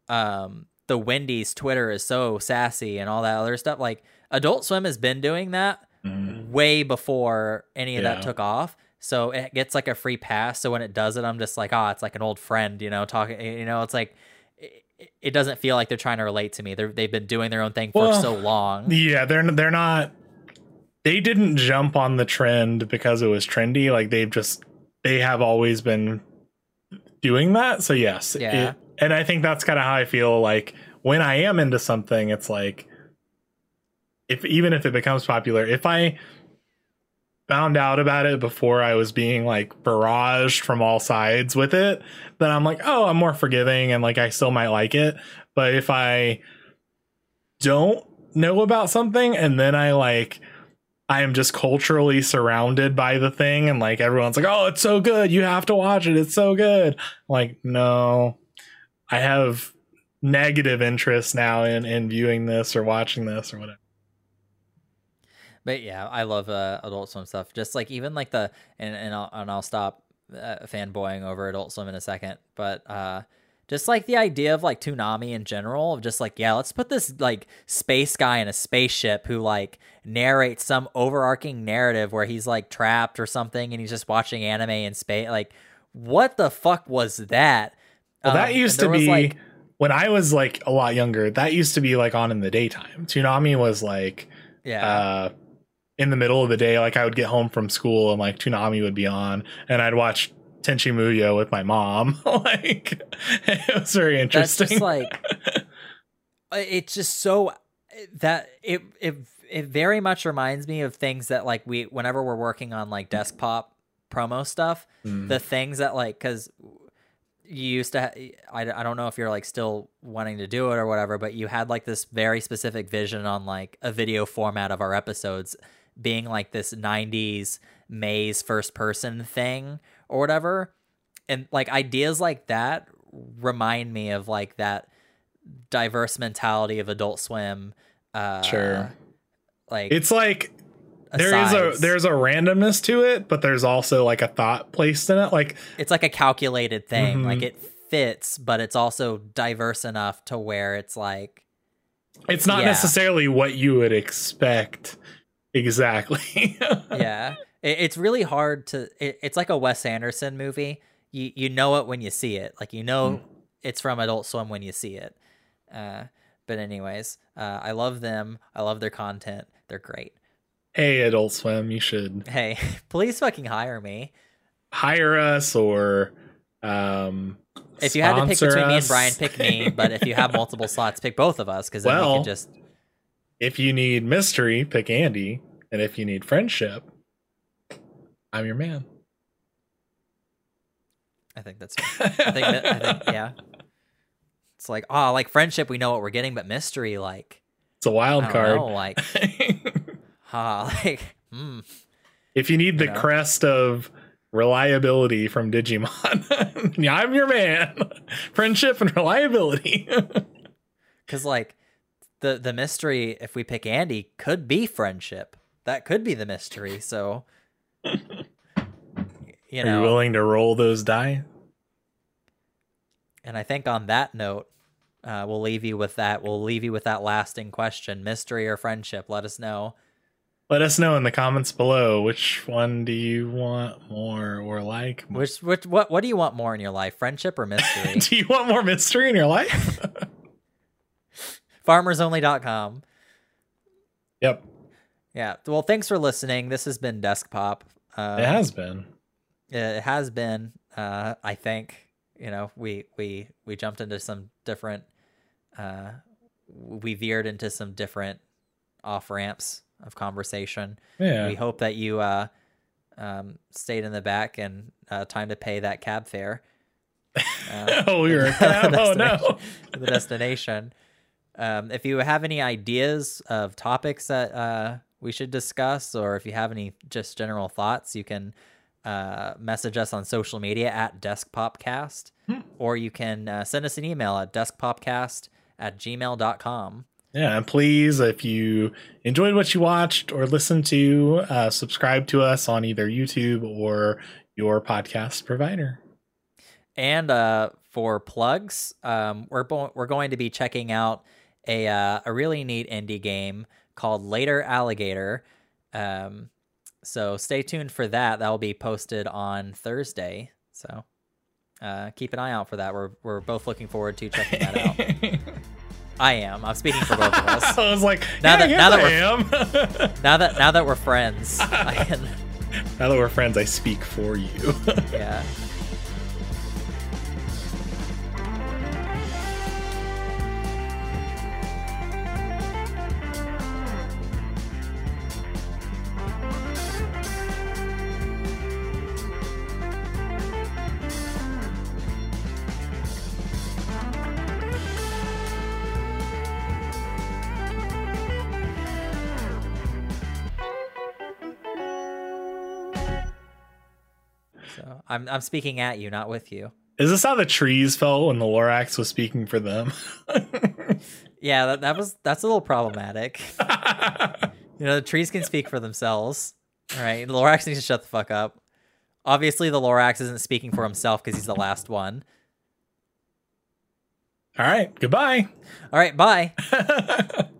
Um, the Wendy's Twitter is so sassy and all that other stuff. Like Adult Swim has been doing that mm. way before any of yeah. that took off. So it gets like a free pass. So when it does it, I'm just like, oh, it's like an old friend, you know, talking, you know, it's like, it, it doesn't feel like they're trying to relate to me. They're, they've been doing their own thing for well, so long. Yeah. They're, they're not, they didn't jump on the trend because it was trendy. Like they've just, they have always been doing that. So yes. Yeah. It, And I think that's kind of how I feel like when I am into something, it's like if even if it becomes popular, if I found out about it before I was being like barraged from all sides with it, then I'm like, oh, I'm more forgiving and like I still might like it. But if I don't know about something and then I like I am just culturally surrounded by the thing and like everyone's like, oh, it's so good. You have to watch it. It's so good. I'm like, no. I have negative interest now in, in viewing this or watching this or whatever. But yeah, I love uh, Adult Swim stuff. Just like even like the and and I'll, and I'll stop uh, fanboying over Adult Swim in a second. But uh, just like the idea of like Toonami in general, of just like yeah, let's put this like space guy in a spaceship who like narrates some overarching narrative where he's like trapped or something and he's just watching anime in space. Like what the fuck was that? Well, that um, used to be like, when I was like a lot younger, that used to be like on in the daytime. Toonami was like, yeah, uh, in the middle of the day. Like I would get home from school and like Toonami would be on, and I'd watch Tenchi Muyo with my mom. Like it was very interesting. That's just like it's just so that it it it very much reminds me of things that like we whenever we're working on like Desk Pop promo stuff, mm. the things that like because you used to ha- I, I don't know if you're like still wanting to do it or whatever, but you had like this very specific vision on like a video format of our episodes being like this nineties maze first person thing or whatever, and like ideas like that remind me of like that diverse mentality of Adult Swim. Uh sure like it's like there size. is a there's a randomness to it, but there's also like a thought placed in it. Like it's like a calculated thing. Mm-hmm. Like it fits, but it's also diverse enough to where it's like it's not yeah. necessarily what you would expect exactly. Yeah, it, it's really hard to it, it's like a Wes Anderson movie. You you know it when you see it, like you know mm. it's from Adult Swim when you see it. Uh but anyways, uh I love them. I love their content. They're great. Hey, Adult Swim, you should. Hey, please fucking hire me. Hire us, or um, if you had to pick between us. Me and Brian, pick me. But if you have multiple slots, pick both of us, because then well, we can just. If you need mystery, pick Andy, and if you need friendship, I'm your man. I think that's. I think. That, I think. Yeah. It's like oh, like friendship, we know what we're getting, but mystery, like it's a wild I don't card. Know, like. Uh, like, mm. If you need the you know. crest of reliability from Digimon, yeah, I'm your man. Friendship and reliability. Because like the the mystery, if we pick Andy, could be friendship. That could be the mystery. So, you Are know, you willing to roll those die? And I think on that note, uh, we'll leave you with that. We'll leave you with that lasting question: mystery or friendship? Let us know. Let us know in the comments below, which one do you want more or like? Which, which what what do you want more in your life, friendship or mystery? Do you want more mystery in your life? farmers only dot com. Yep. Yeah. Well, thanks for listening. This has been Desk Pop. Uh, it has been. It has been. Uh, I think, you know, we we we jumped into some different. Uh, we veered into some different off ramps of conversation. Yeah, we hope that you uh um stayed in the back and uh time to pay that cab fare. Uh, oh, you're a cab. Oh no, the destination. Um if you have any ideas of topics that uh we should discuss, or if you have any just general thoughts, you can uh message us on social media at Desk Popcast, hmm. or you can uh, send us an email at deskpopcast at gmail dot com. Yeah, and please, if you enjoyed what you watched or listened to, uh, subscribe to us on either YouTube or your podcast provider. And uh, for plugs, um, we're bo- we're going to be checking out a uh, a really neat indie game called Later Alligator. Um, so stay tuned for that. That will be posted on Thursday. So uh, keep an eye out for that. We're we're both looking forward to checking that out. I am. I'm speaking for both of us. I was like, now yeah, that, now that I am. now that now that we're friends, I can... now that we're friends, I speak for you. Yeah. I'm I'm speaking at you, not with you. Is this how the trees felt when the Lorax was speaking for them? Yeah, that, that was that's a little problematic. You know, the trees can speak for themselves, right? The Lorax needs to shut the fuck up. Obviously, the Lorax isn't speaking for himself because he's the last one. All right, goodbye. All right, bye.